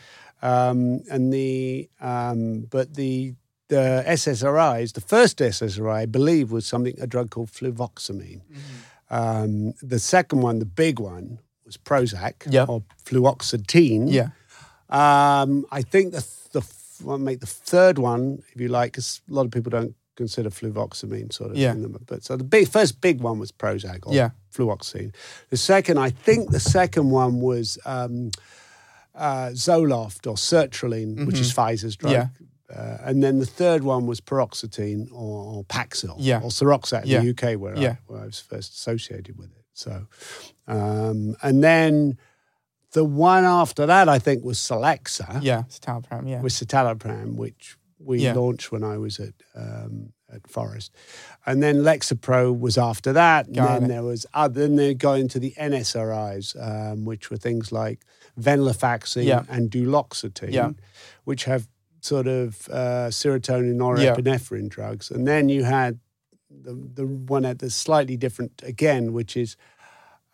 Um, and the um, but the the S S R Is, the first S S R I, I believe, was something a drug called Fluoxetine. Mm-hmm. Um, the second one, the big one, was Prozac yeah. or Fluoxetine. Yeah. Um, I think the the well, make the third one, if you like, because a lot of people don't consider fluvoxamine sort of yeah. thing. But so the big, first big one was Prozac or yeah. fluoxetine. The second, I think the second one was um, uh, Zoloft or sertraline, mm-hmm. which is Pfizer's drug. Yeah. Uh, and then the third one was paroxetine or, or Paxil yeah. or Ceroxat in yeah. the U K where, yeah. I, where I was first associated with it. So, um, and then... The one after that, I think, was Celexa. Yeah, Citalopram, yeah. With Citalopram, which we yeah. launched when I was at um, at Forest. And then Lexapro was after that. Got and then it. there was other, then they're going to the N S R Is, um, which were things like venlafaxine yeah. and duloxetine, yeah. which have sort of uh, serotonin or norepinephrine yeah. drugs. And then you had the, the one that's slightly different again, which is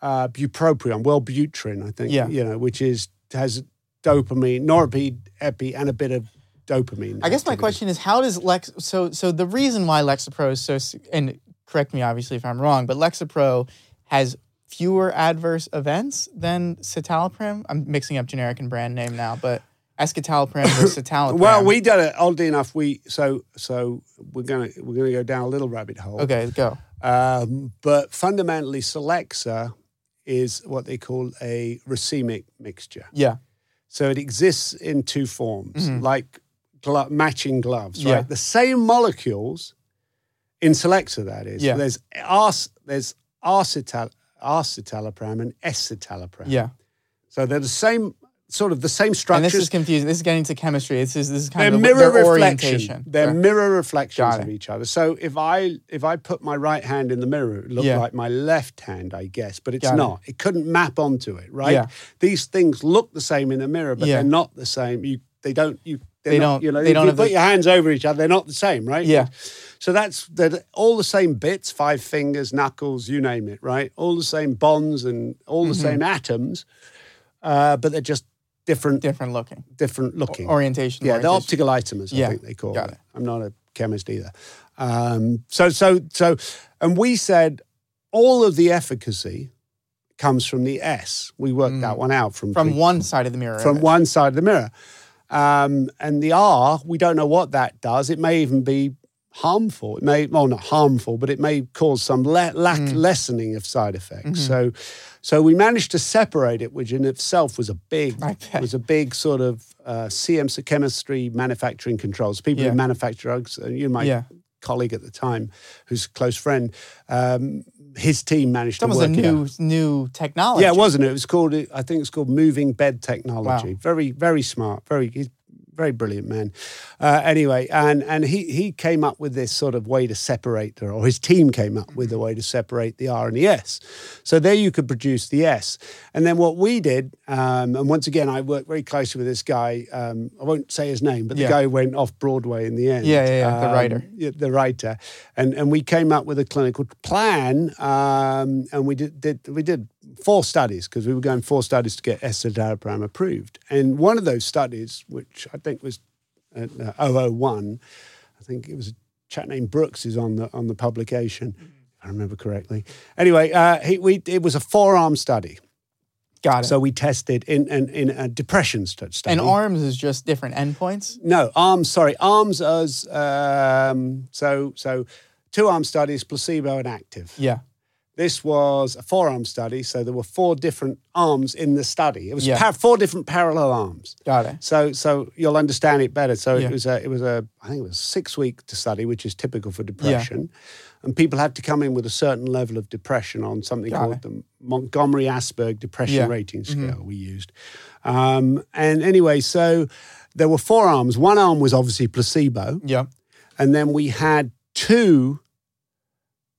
Uh, bupropion, Wellbutrin, I think, yeah. you know, which is has dopamine, norepinephrine, and a bit of dopamine. I guess activity. My question is, how does Lex? So, so the reason why Lexapro is so, and correct me obviously if I'm wrong, but Lexapro has fewer adverse events than citalopram. I'm mixing up generic and brand name now, but Escitalopram versus citalopram. Well, we done it. Oddly enough, we so so we're gonna we're gonna go down a little rabbit hole. Okay, go. Um, but fundamentally, Celexa is what they call a racemic mixture. Yeah. So it exists in two forms, mm-hmm. like glo- matching gloves, right? Yeah. The same molecules in Celexa, that is. Yeah. There's ars- there's arcital- arcitalopram and escitalopram. Yeah. So they're the same. Sort of the same structures. And this is confusing. This is getting to chemistry. This is this is kind they're of the, mirror their orientation. They're right. mirror reflections of each other. So if I if I put my right hand in the mirror, it looked yeah. like my left hand, I guess, but it's Got not. It. it couldn't map onto it, right? Yeah. These things look the same in the mirror, but yeah. they're not the same. You they don't you they not, don't you know they if don't you put the, your hands over each other, they're not the same, right? Yeah. So that's they're all the same bits, five fingers, knuckles, you name it, right? All the same bonds and all mm-hmm. the same atoms, uh, but they're just Different, different looking, different looking o- orientation. Yeah, the optical isomers, I yeah. think they call Got it. it. I'm not a chemist either. Um, so, so, so, and we said all of the efficacy comes from the S. We worked mm. that one out from from pre- one side of the mirror. From one side of the mirror, um, and the R, we don't know what that does. It may even be harmful. It may, well, not harmful, but it may cause some le- lack mm. lessening of side effects. Mm-hmm. So, so we managed to separate it, which in itself was a big, was a big sort of uh, C M C, chemistry manufacturing controls. People yeah. who manufacture drugs, you my yeah. colleague at the time, who's a close friend, um, his team managed that to work it That was a new, new technology. Yeah, it wasn't it? It was called, I think it's called moving bed technology. Wow. Very, very smart, very, he's Very brilliant man. Uh, anyway, and and he he came up with this sort of way to separate, or his team came up with a way to separate the R and the S. So there you could produce the S. And then what we did, um, and once again, I worked very closely with this guy. Um, I won't say his name, but the yeah. guy who went off Broadway in the end. Yeah, yeah, yeah um, the writer. Yeah, the writer. And and we came up with a clinical plan, um, and we did, did we did four studies because we were going four studies to get escitalopram approved. And one of those studies, which I I think it was uh, oh oh one. I think it was a chap named Brooks is on the on the publication, if I remember correctly. Anyway, uh, he, we it was a four-arm study. Got it. So we tested in in, in a depression study. And arms is just different endpoints? No, arms, sorry. Arms as um, so so two-arm studies, placebo and active. Yeah. This was a four-arm study, so there were four different arms in the study. It was yeah. par- four different parallel arms. Got it. So, so you'll understand it better. So yeah. it was a, it was a, I think it was a six-week study, which is typical for depression, yeah. and people had to come in with a certain level of depression on something Got called it. the Montgomery-Asberg Depression yeah. Rating Scale. Mm-hmm. We used, um, and anyway, so there were four arms. One arm was obviously placebo. Yeah, and then we had two.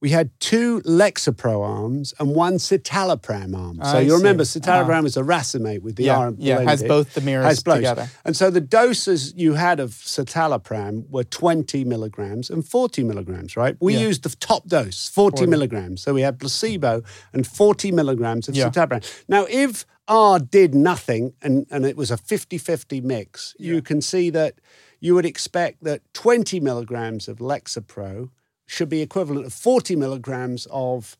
We had two Lexapro arms and one citalopram arm. I so you see. remember citalopram uh, is a racemate with the yeah, arm blended. Yeah, has both the mirrors has together. And so the doses you had of citalopram were twenty milligrams and forty milligrams, right? We yeah. used the top dose, forty, forty milligrams. So we had placebo and forty milligrams of yeah. citalopram. Now, if R did nothing and, and it was a fifty-fifty mix, yeah. you can see that you would expect that twenty milligrams of Lexapro should be equivalent of forty milligrams of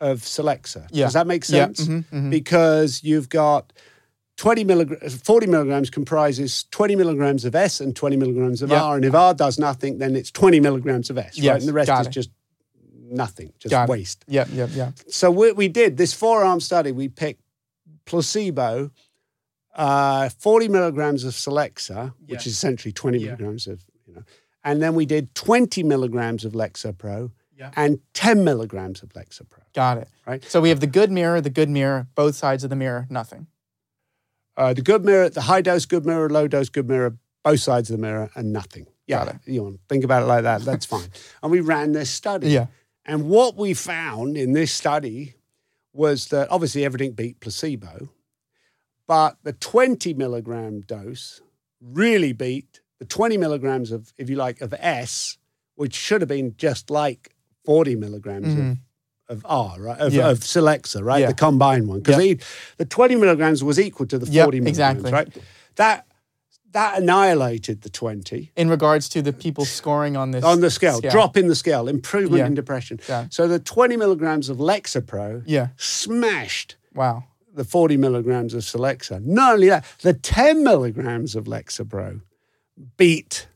of Celexa. Yeah. Does that make sense? Yeah. Mm-hmm, mm-hmm. Because you've got twenty milligrams, forty milligrams comprises twenty milligrams of S and twenty milligrams of yeah. R. And if R does nothing, then it's twenty milligrams of S, yes. right? And the rest Got is it. just nothing, just Got waste. It. Yeah, yeah, yeah. So what we did, this four-arm study, we picked placebo, uh, forty milligrams of Celexa, yeah. which is essentially twenty yeah. milligrams of, you know, and then we did twenty milligrams of Lexapro yeah. and ten milligrams of Lexapro. Got it. Right. So we have the good mirror, the good mirror, both sides of the mirror, nothing. Uh, the good mirror, the high dose good mirror, low dose good mirror, both sides of the mirror, and nothing. Yeah. Got it. You want to think about it like that? That's fine. And we ran this study. Yeah. And what we found in this study was that obviously everything beat placebo, but the twenty milligram dose really beat the twenty milligrams of, if you like, of S, which should have been just like forty milligrams mm-hmm. of, of R, right? Of, yeah. of Celexa, right? Yeah. The combined one. Because yeah. the twenty milligrams was equal to the forty yep, milligrams, exactly. right? That that annihilated the twenty. In regards to the people scoring on this On the scale, scale. Drop in the scale, improvement yeah. in depression. Yeah. So the twenty milligrams of Lexapro yeah. smashed wow. the forty milligrams of Celexa. Not only that, the ten milligrams of Lexapro beat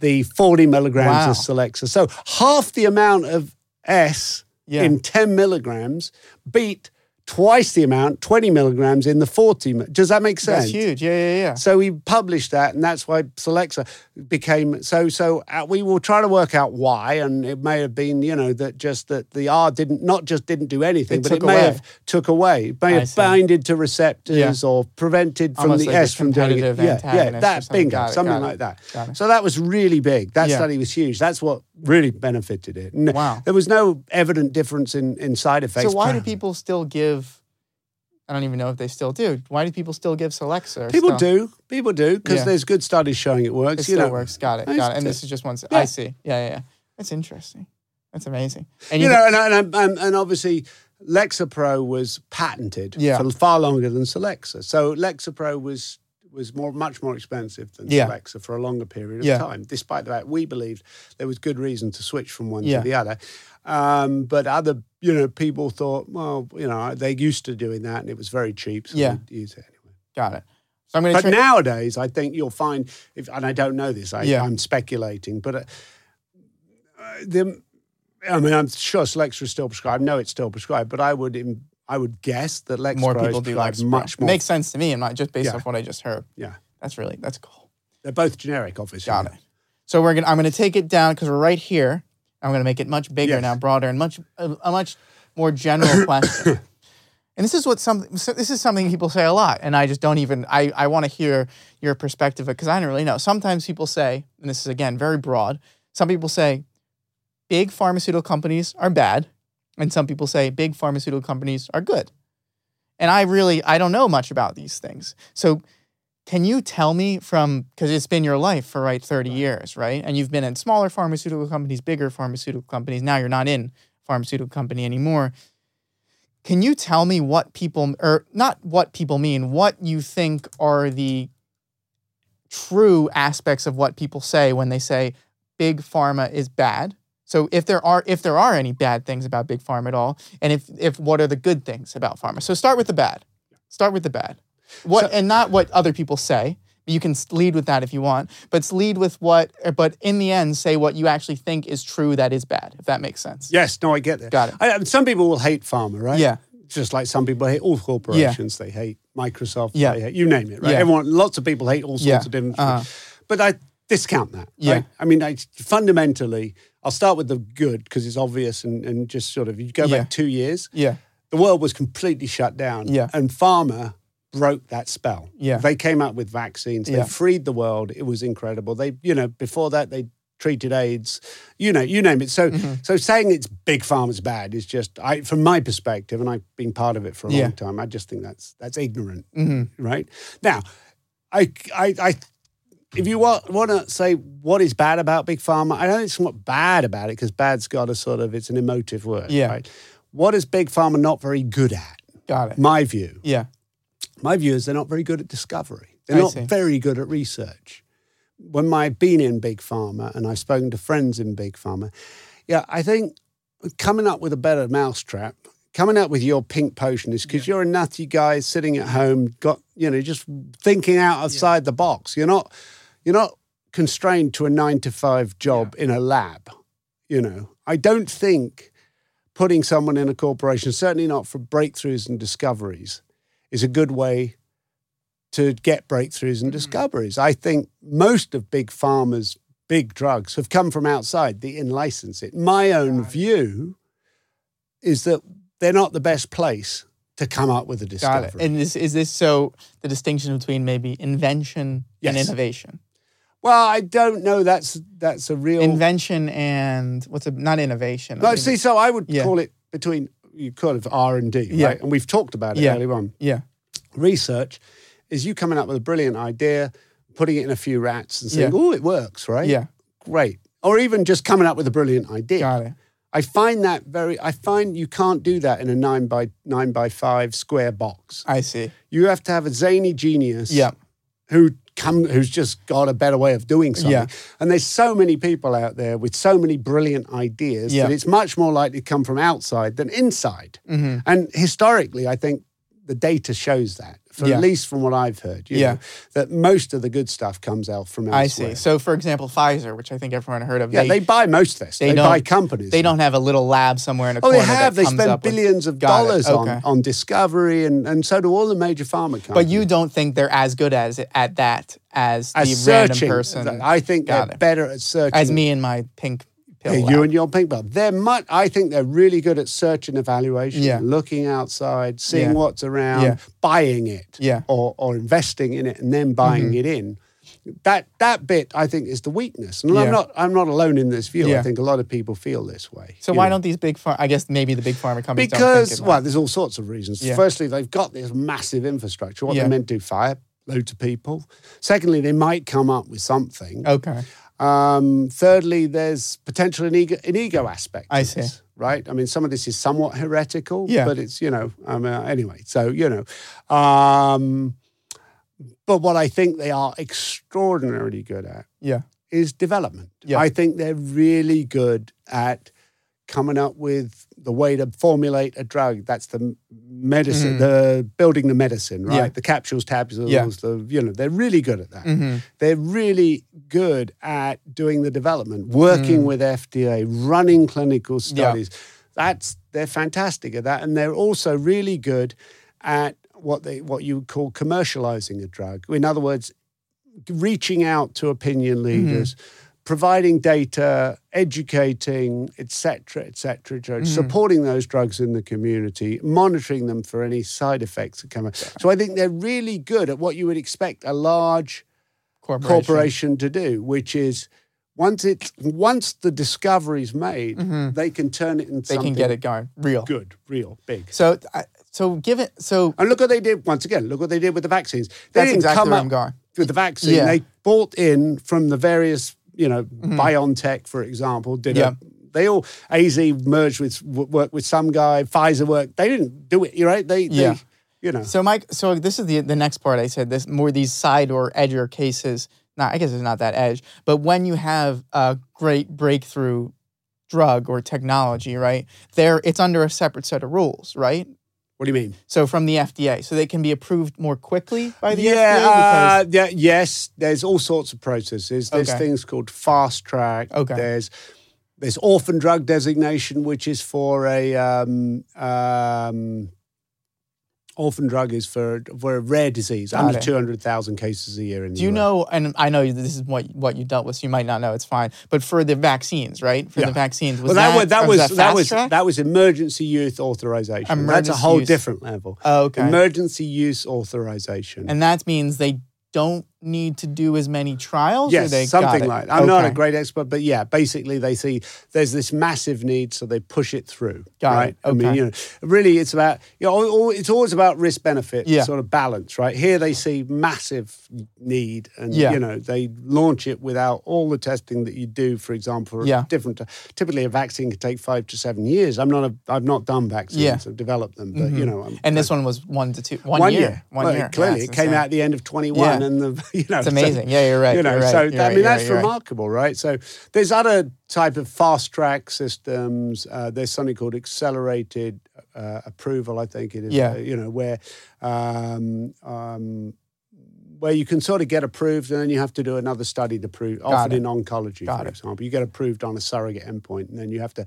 the forty milligrams wow. of Celexa. So half the amount of S yeah. in ten milligrams beat twice the amount, twenty milligrams in the forty. Does that make sense? That's huge. Yeah, yeah, yeah. So we published that, and that's why Celexa became so. So we will try to work out why, and it may have been, you know, that just that the R didn't not just didn't do anything, it but it may away. have took away, it may I have see. binded to receptors yeah. or prevented from Almost the like S from doing it. Yeah, yeah, that bingo, it, something like that. So that was really big. That yeah. study was huge. That's what really benefited it. And wow. there was no evident difference in in side effects. So why do people still give? I don't even know if they still do. Why do people still give Celexa? People do. People do because yeah. there's good studies showing it works. It still you know. works. Got it. Got it. And this is just one. Yeah. I see. Yeah, yeah, yeah. That's interesting. That's amazing. And you, you know, and, and, and, and obviously Lexapro was patented yeah. for far longer than Celexa. So Lexapro was was more much more expensive than yeah. Celexa for a longer period of yeah. time. Despite the fact we believed there was good reason to switch from one yeah. to the other. Um, but other, you know, people thought, well, you know, they're used to doing that and it was very cheap, so yeah. we'd use it anyway. Got it. So I'm going to. But try- nowadays, I think you'll find, if, and I don't know this, I, yeah. I'm speculating, but uh, the, I mean, I'm sure Celexa is still prescribed. I know it's still prescribed, but I would I would guess that Lexapro more people do like much more. Makes sense to me, and not just based yeah. off what I just heard. Yeah, that's really that's cool. They're both generic, obviously. Got it. So we're gonna. I'm going to take it down because we're right here. I'm going to make it much bigger yes. now, broader, and much a, a much more general question. And this is what some this is something people say a lot, and I just don't even I, I want to hear your perspective because I don't really know. Sometimes people say, and this is again very broad. Some people say big pharmaceutical companies are bad, and some people say big pharmaceutical companies are good. And I really I don't know much about these things. So can you tell me from, because it's been your life for right thirty years, right? And you've been in smaller pharmaceutical companies, bigger pharmaceutical companies. Now you're not in pharmaceutical company anymore. Can you tell me what people, or not what people mean, what you think are the true aspects of what people say when they say big pharma is bad? So if there are if there are any bad things about big pharma at all, and if if what are the good things about pharma? So start with the bad. Start with the bad. What so, and not what other people say. You can lead with that if you want, but lead with what. But in the end, say what you actually think is true that is bad. If that makes sense. Yes. No, I get that. Got it. I, some people will hate pharma, right? Yeah. Just like some people hate all corporations. Yeah. They hate Microsoft. Yeah. They hate, you name it, right? Yeah. Everyone. Lots of people hate all sorts yeah. of different. Uh-huh. But I discount that. Yeah. Right? I mean, I, fundamentally, I'll start with the good because it's obvious and, and just sort of you go yeah. back two years. Yeah. The world was completely shut down. Yeah. And pharma broke that spell. Yeah. They came up with vaccines. They yeah. freed the world. It was incredible. They, you know, before that they treated AIDS, you know, you name it. So mm-hmm. so saying it's big pharma's bad is just, I, from my perspective, and I've been part of it for a yeah. long time, I just think that's that's ignorant, mm-hmm. right? Now, I, I, I if you want, want to say what is bad about big pharma, I don't think it's not bad about it because bad's got a sort of, it's an emotive word, yeah. right? What is big pharma not very good at? Got it. My view. Yeah. My view is they're not very good at discovery. They're I not see. very good at research. When I've been in big pharma and I've spoken to friends in big pharma, yeah, I think coming up with a better mousetrap, coming up with your pink potion is because yeah. you're a nutty guy sitting at home, got you know, just thinking out outside yeah. the box. You're not, you're not constrained to a nine to five job yeah. in a lab. You know, I don't think putting someone in a corporation, certainly not for breakthroughs and discoveries, is a good way to get breakthroughs and discoveries. Mm-hmm. I think most of big pharma's big drugs have come from outside the in-license. It. My own Got view it. is that they're not the best place to come up with a discovery. Got it. And is, is this so the distinction between maybe invention yes. and innovation? Well, I don't know. That's that's a real invention and what's a not innovation. No, I mean, see, so I would yeah. call it between. You call it R and D, yeah. right? And we've talked about it yeah. earlier on. Yeah. Research is you coming up with a brilliant idea, putting it in a few rats and saying, yeah. oh, it works, right? Yeah. Great. Or even just coming up with a brilliant idea. Got it. I find that very, I find you can't do that in a nine by nine by five square box. I see. You have to have a zany genius yeah. who come, who's just got a better way of doing something. Yeah. And there's so many people out there with so many brilliant ideas yeah. that it's much more likely to come from outside than inside. Mm-hmm. And historically, I think the data shows that, for yeah. at least from what I've heard, you yeah. know, that most of the good stuff comes out from elsewhere. I see. So, for example, Pfizer, which I think everyone heard of. Yeah, they, they buy most of this. They, they buy companies. They don't have a little lab somewhere in a oh, corner. Oh, they have. They spend billions with, of dollars okay. on, on discovery, and, and so do all the major pharma companies. But you don't think they're as good as at that as, as the random person? I think they're it. better at searching. As me and my pink pill yeah, lab. You and your pink pill. They're much, I think they're really good at search and evaluation, yeah. looking outside, seeing yeah. what's around, yeah. buying it, yeah. or, or investing in it and then buying mm-hmm. it in. That that bit, I think, is the weakness. And yeah. I'm not I'm not alone in this view. Yeah. I think a lot of people feel this way. So why know? don't these big pharma, I guess maybe the big pharma companies because, don't think it well, might. There's all sorts of reasons. Yeah. Firstly, they've got this massive infrastructure. What yeah. they're meant to do, fire loads of people. Secondly, they might come up with something. Okay. Um, thirdly, there's potential an ego, an ego aspect. I see. This, right? I mean, some of this is somewhat heretical, yeah. but it's, you know, I mean, anyway, so, you know. Um, but what I think they are extraordinarily good at yeah. is development. Yeah. I think they're really good at coming up with the way to formulate a drug. That's the medicine, mm-hmm. the building the medicine, right? Yeah. The capsules, tabsules, yeah. the, you know, they're really good at that. Mm-hmm. They're really good at doing the development, working mm. with F D A, running clinical studies. Yeah. That's, they're fantastic at that. And they're also really good at what they, what you would call commercializing a drug. In other words, reaching out to opinion leaders, mm-hmm. providing data, educating, et cetera, et cetera, mm-hmm. supporting those drugs in the community, monitoring them for any side effects that come up. Yeah. So I think they're really good at what you would expect a large corporation, corporation to do, which is once it's, once the discovery's made, mm-hmm. they can turn it into they something. They can get it going. Real. Good, real, big. So I, so give it, so... And look what they did, once again, look what they did with the vaccines. They that's didn't exactly come where I'm going. With the vaccine. Yeah. They bought in from the various... You know, mm-hmm. BioNTech, for example, did yeah. it. They all, A Z merged with, worked with some guy, Pfizer worked. They didn't do it, you right? They, yeah. they, you know. So, Mike, so this is the the next part I said, this more these side or edger cases. Not, I guess it's not that edge, but when you have a great breakthrough drug or technology, right, there it's under a separate set of rules, right? What do you mean? So from the F D A. So they can be approved more quickly by the yeah, F D A? Because... Uh, yeah, yes. There's all sorts of processes. There's okay. things called fast track. Okay. There's there's orphan drug designation, which is for a... Um, um, orphan drug is for, for a rare disease, Got under two hundred thousand cases a year in the U S. Do you know, and I know this is what what you dealt with, so you might not know, it's fine, but for the vaccines, right? For yeah. the vaccines, was well, that, that, that was, was, that, that, was that was emergency use authorization. Emergency that's a whole use. different level. Oh, okay. Emergency use authorization. And that means they don't need to do as many trials? Yes, or they something like that. I'm okay. not a great expert, but yeah, basically they see there's this massive need, so they push it through. Got right? It. Okay. I mean, you know, really it's about, you know, it's always about risk-benefit yeah. sort of balance, right? Here they see massive need and, yeah. you know, they launch it without all the testing that you do, for example, yeah. different, typically a vaccine could take five to seven years. I'm not a, I've not done vaccines, yeah. I've developed them, but, mm-hmm. you know. I'm, and this I, one was one to two, one, one year. year. One well, year. Clearly, yeah, it came out at the end of twenty-one yeah. and the You know, it's amazing. So, yeah, you're right. You know, right, so I mean right, that's right, remarkable, right. right? So there's other type of fast track systems. Uh, there's something called accelerated uh, approval, I think it is. Yeah. Uh, you know, where um, um, where you can sort of get approved, and then you have to do another study to prove. Got often it. in oncology, Got for it. example, you get approved on a surrogate endpoint, and then you have to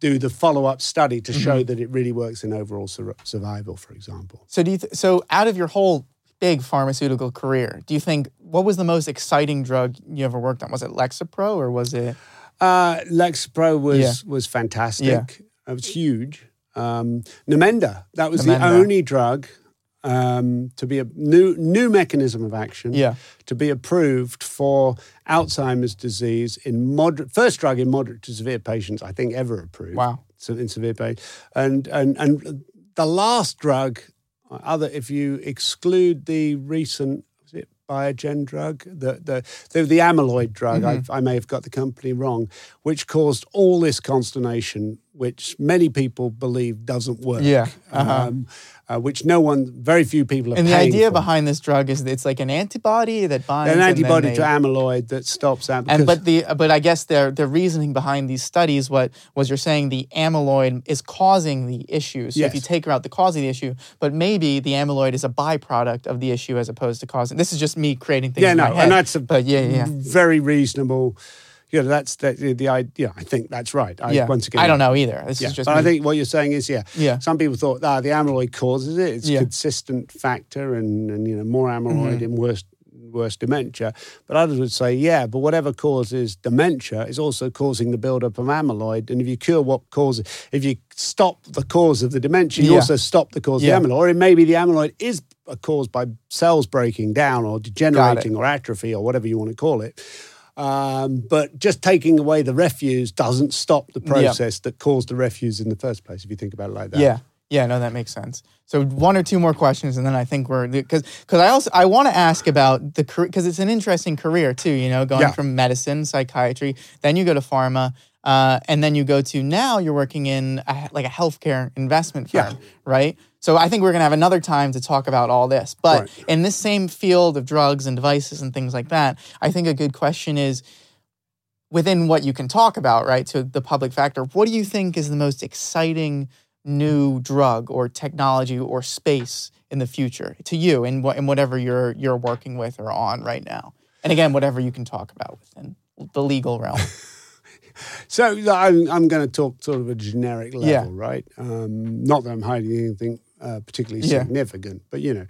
do the follow-up study to mm-hmm. show that it really works in overall sur- survival, for example. So do you th- so out of your whole big pharmaceutical career, do you think, what was the most exciting drug you ever worked on? Was it Lexapro or was it? Uh, Lexapro was yeah. was fantastic. Yeah. It was huge. Um, Namenda, that was Namenda. the only drug um, to be a new new mechanism of action yeah. to be approved for Alzheimer's disease in moderate, first drug in moderate to severe patients, I think ever approved. Wow. So in severe patients. And, and, and the last drug Other, if you exclude the recent was it Biogen drug, the the the, the amyloid drug, mm-hmm. I may have got the company wrong, which caused all this consternation which many people believe doesn't work. Yeah. Uh-huh. Um, uh, which no one, very few people are paying for. And the idea for. behind this drug is that it's like an antibody that binds. An antibody and they, to amyloid that stops amyloid. And but the but I guess their their reasoning behind these studies, what was you're saying, the amyloid is causing the issue. So yes. if you take out the cause of the issue, but maybe the amyloid is a byproduct of the issue as opposed to causing. This is just me creating things. Yeah, in no, my head, and that's a but yeah, yeah. very reasonable. Yeah, you know, that's the, the, the idea. I think that's right. I, yeah. Once again, I don't know either. This yeah. is just but me. I think what you're saying is, yeah. yeah. Some people thought, ah, the amyloid causes it. It's yeah. a consistent factor and, and, you know, more amyloid mm-hmm. in worse worse dementia. But others would say, yeah, but whatever causes dementia is also causing the buildup of amyloid. And if you cure what causes, if you stop the cause of the dementia, you yeah. also stop the cause yeah. of the amyloid. Or maybe the amyloid is caused by cells breaking down or degenerating or atrophy or whatever you want to call it. Um, but just taking away the refuse doesn't stop the process yeah. that caused the refuse in the first place, if you think about it like that. Yeah, yeah, no, that makes sense. So one or two more questions, and then I think we're... Because I also I want to ask about the... Because it's an interesting career, too, you know, going yeah. from medicine, psychiatry, then you go to pharma, uh, and then you go to... Now you're working in a, like a healthcare investment firm, yeah. right? So I think we're going to have another time to talk about all this. But right. in this same field of drugs and devices and things like that, I think a good question is, within what you can talk about, right, to the public factor, what do you think is the most exciting new drug or technology or space in the future to you and in, in whatever you're you're working with or on right now? And again, whatever you can talk about within the legal realm. So I'm, I'm going to talk sort of a generic level, yeah. right? Um, not that I'm hiding anything uh, particularly significant, yeah. but, you know,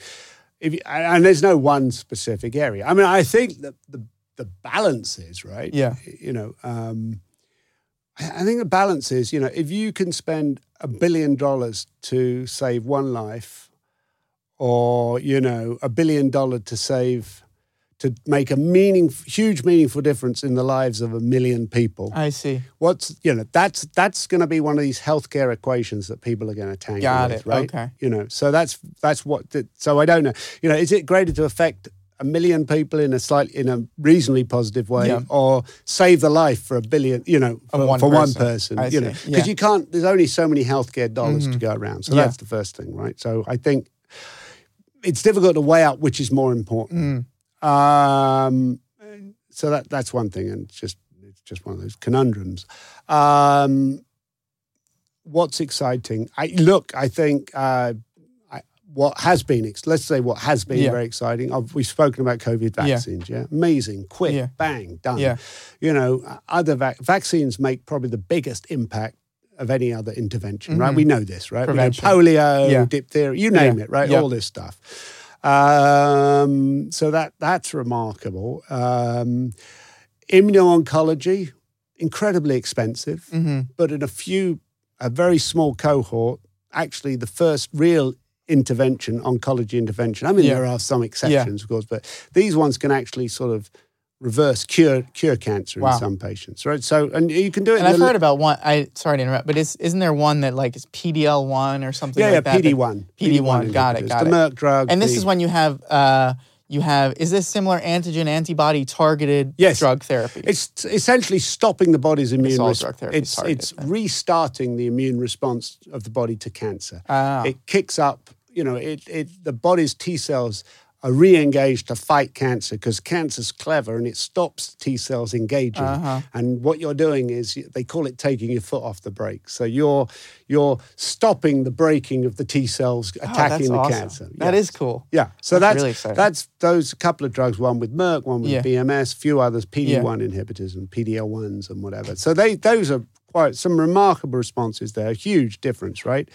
if you, and there's no one specific area. I mean, I think that the, the balance is, right? Yeah. You know, um, I think the balance is, you know, if you can spend a billion dollars to save one life or, you know, a billion dollar to save... to make a meaning, huge meaningful difference in the lives of a million people. I see. What's, you know, that's that's going to be one of these healthcare equations that people are going to tangle Got with, it. Right? Okay. You know, so that's that's what. The, so I don't know. You know, is it greater to affect a million people in a slightly in a reasonably positive way, yeah. or save the life for a billion? You know, for, one, for person. one person. I you see. know, because yeah. you can't. There's only so many healthcare dollars mm-hmm. to go around. So yeah. that's the first thing, right? So I think it's difficult to weigh out which is more important. Mm. Um, so that that's one thing, and it's just it's just one of those conundrums. Um, what's exciting? I look. I think uh, I, what has been let's say what has been yeah. very exciting. I've, we've spoken about COVID vaccines. Yeah, yeah? Amazing, quick, yeah. bang, done. Yeah. You know, other vac- vaccines make probably the biggest impact of any other intervention. Mm-hmm. Right? We know this, right? Prevention. We know polio, yeah. diphtheria, you name yeah. it, right? Yeah. All this stuff. Um, so that that's remarkable. Um, immuno-oncology, incredibly expensive, mm-hmm. but in a few, a very small cohort, actually the first real intervention, oncology intervention. I mean, yeah. there are some exceptions, yeah. of course, but these ones can actually sort of reverse cure cure cancer wow. in some patients, right? So, and you can do it. And in I've the, heard about one. I sorry to interrupt, but it's, isn't there one that like is P D L one or something? Yeah, like yeah, that? P D one. P D one, P D one got it, got the it. The Merck drug. And this the, is when you have uh, you have is this similar antigen antibody targeted yes. drug therapy? It's essentially stopping the body's immune response. It's it's then. restarting the immune response of the body to cancer. Ah. It kicks up, you know, it it the body's T cells are re-engaged to fight cancer because cancer's clever and it stops T cells engaging. Uh-huh. And what you're doing is, they call it taking your foot off the brake. So you're you're stopping the braking of the T cells attacking oh, the awesome. cancer. That yes. is cool. Yeah. So that's, that's, really exciting. That's those couple of drugs, one with Merck, one with yeah. B M S, few others, P D one yeah. inhibitors and P D L ones and whatever. So they those are quite some remarkable responses there. A huge difference, right?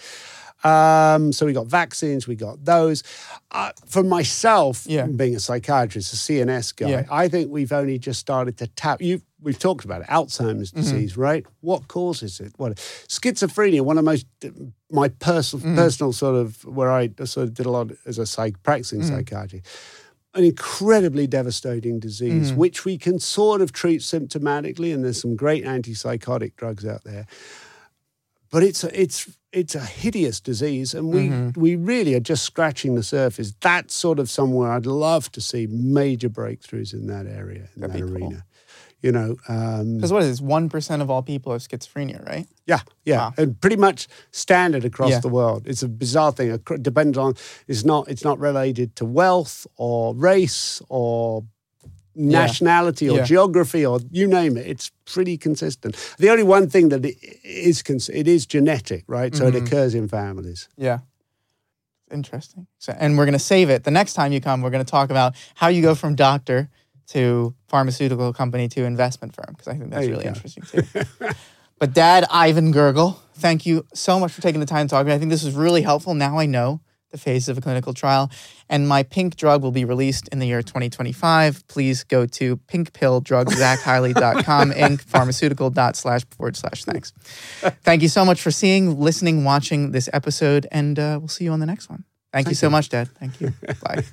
Um, so we got vaccines, we got those. Uh, for myself, yeah. being a psychiatrist, a C N S guy, yeah. I think we've only just started to tap. You've, we've talked about it, Alzheimer's mm-hmm. disease, right? What causes it? What schizophrenia? One of most my personal mm-hmm. personal sort of where I sort of did a lot as a psych practicing mm-hmm. psychiatrist. An incredibly devastating disease, mm-hmm. which we can sort of treat symptomatically, and there's some great antipsychotic drugs out there. But it's a, it's it's a hideous disease, and we, mm-hmm. we really are just scratching the surface. That's sort of somewhere I'd love to see major breakthrough in that area, in That'd that arena. Cool. you know. Because um, what is it? one percent of all people have schizophrenia, right? Yeah, yeah. Wow. And pretty much standard across yeah. the world. It's a bizarre thing. It depends on, it's not, it's not related to wealth or race or nationality yeah. or yeah. geography or you name it. It's pretty consistent. The only one thing that it is, it is genetic, right? Mm-hmm. So it occurs in families. Yeah. Interesting. So, and we're going to save it. The next time you come, we're going to talk about how you go from doctor to pharmaceutical company to investment firm, because I think that's really go. interesting too. But Dad, Ivan Gergel, thank you so much for taking the time to talk to me. I think this was really helpful. Now I know the phase of a clinical trial. And my pink drug will be released in the year twenty twenty-five. Please go to pink pill drug zach hiley dot com Inc pharmaceutical dot slash forward slash thanks. Thank you so much for seeing, listening, watching this episode, and uh, we'll see you on the next one. Thank, Thank you so you. much, Dad. Thank you. Bye.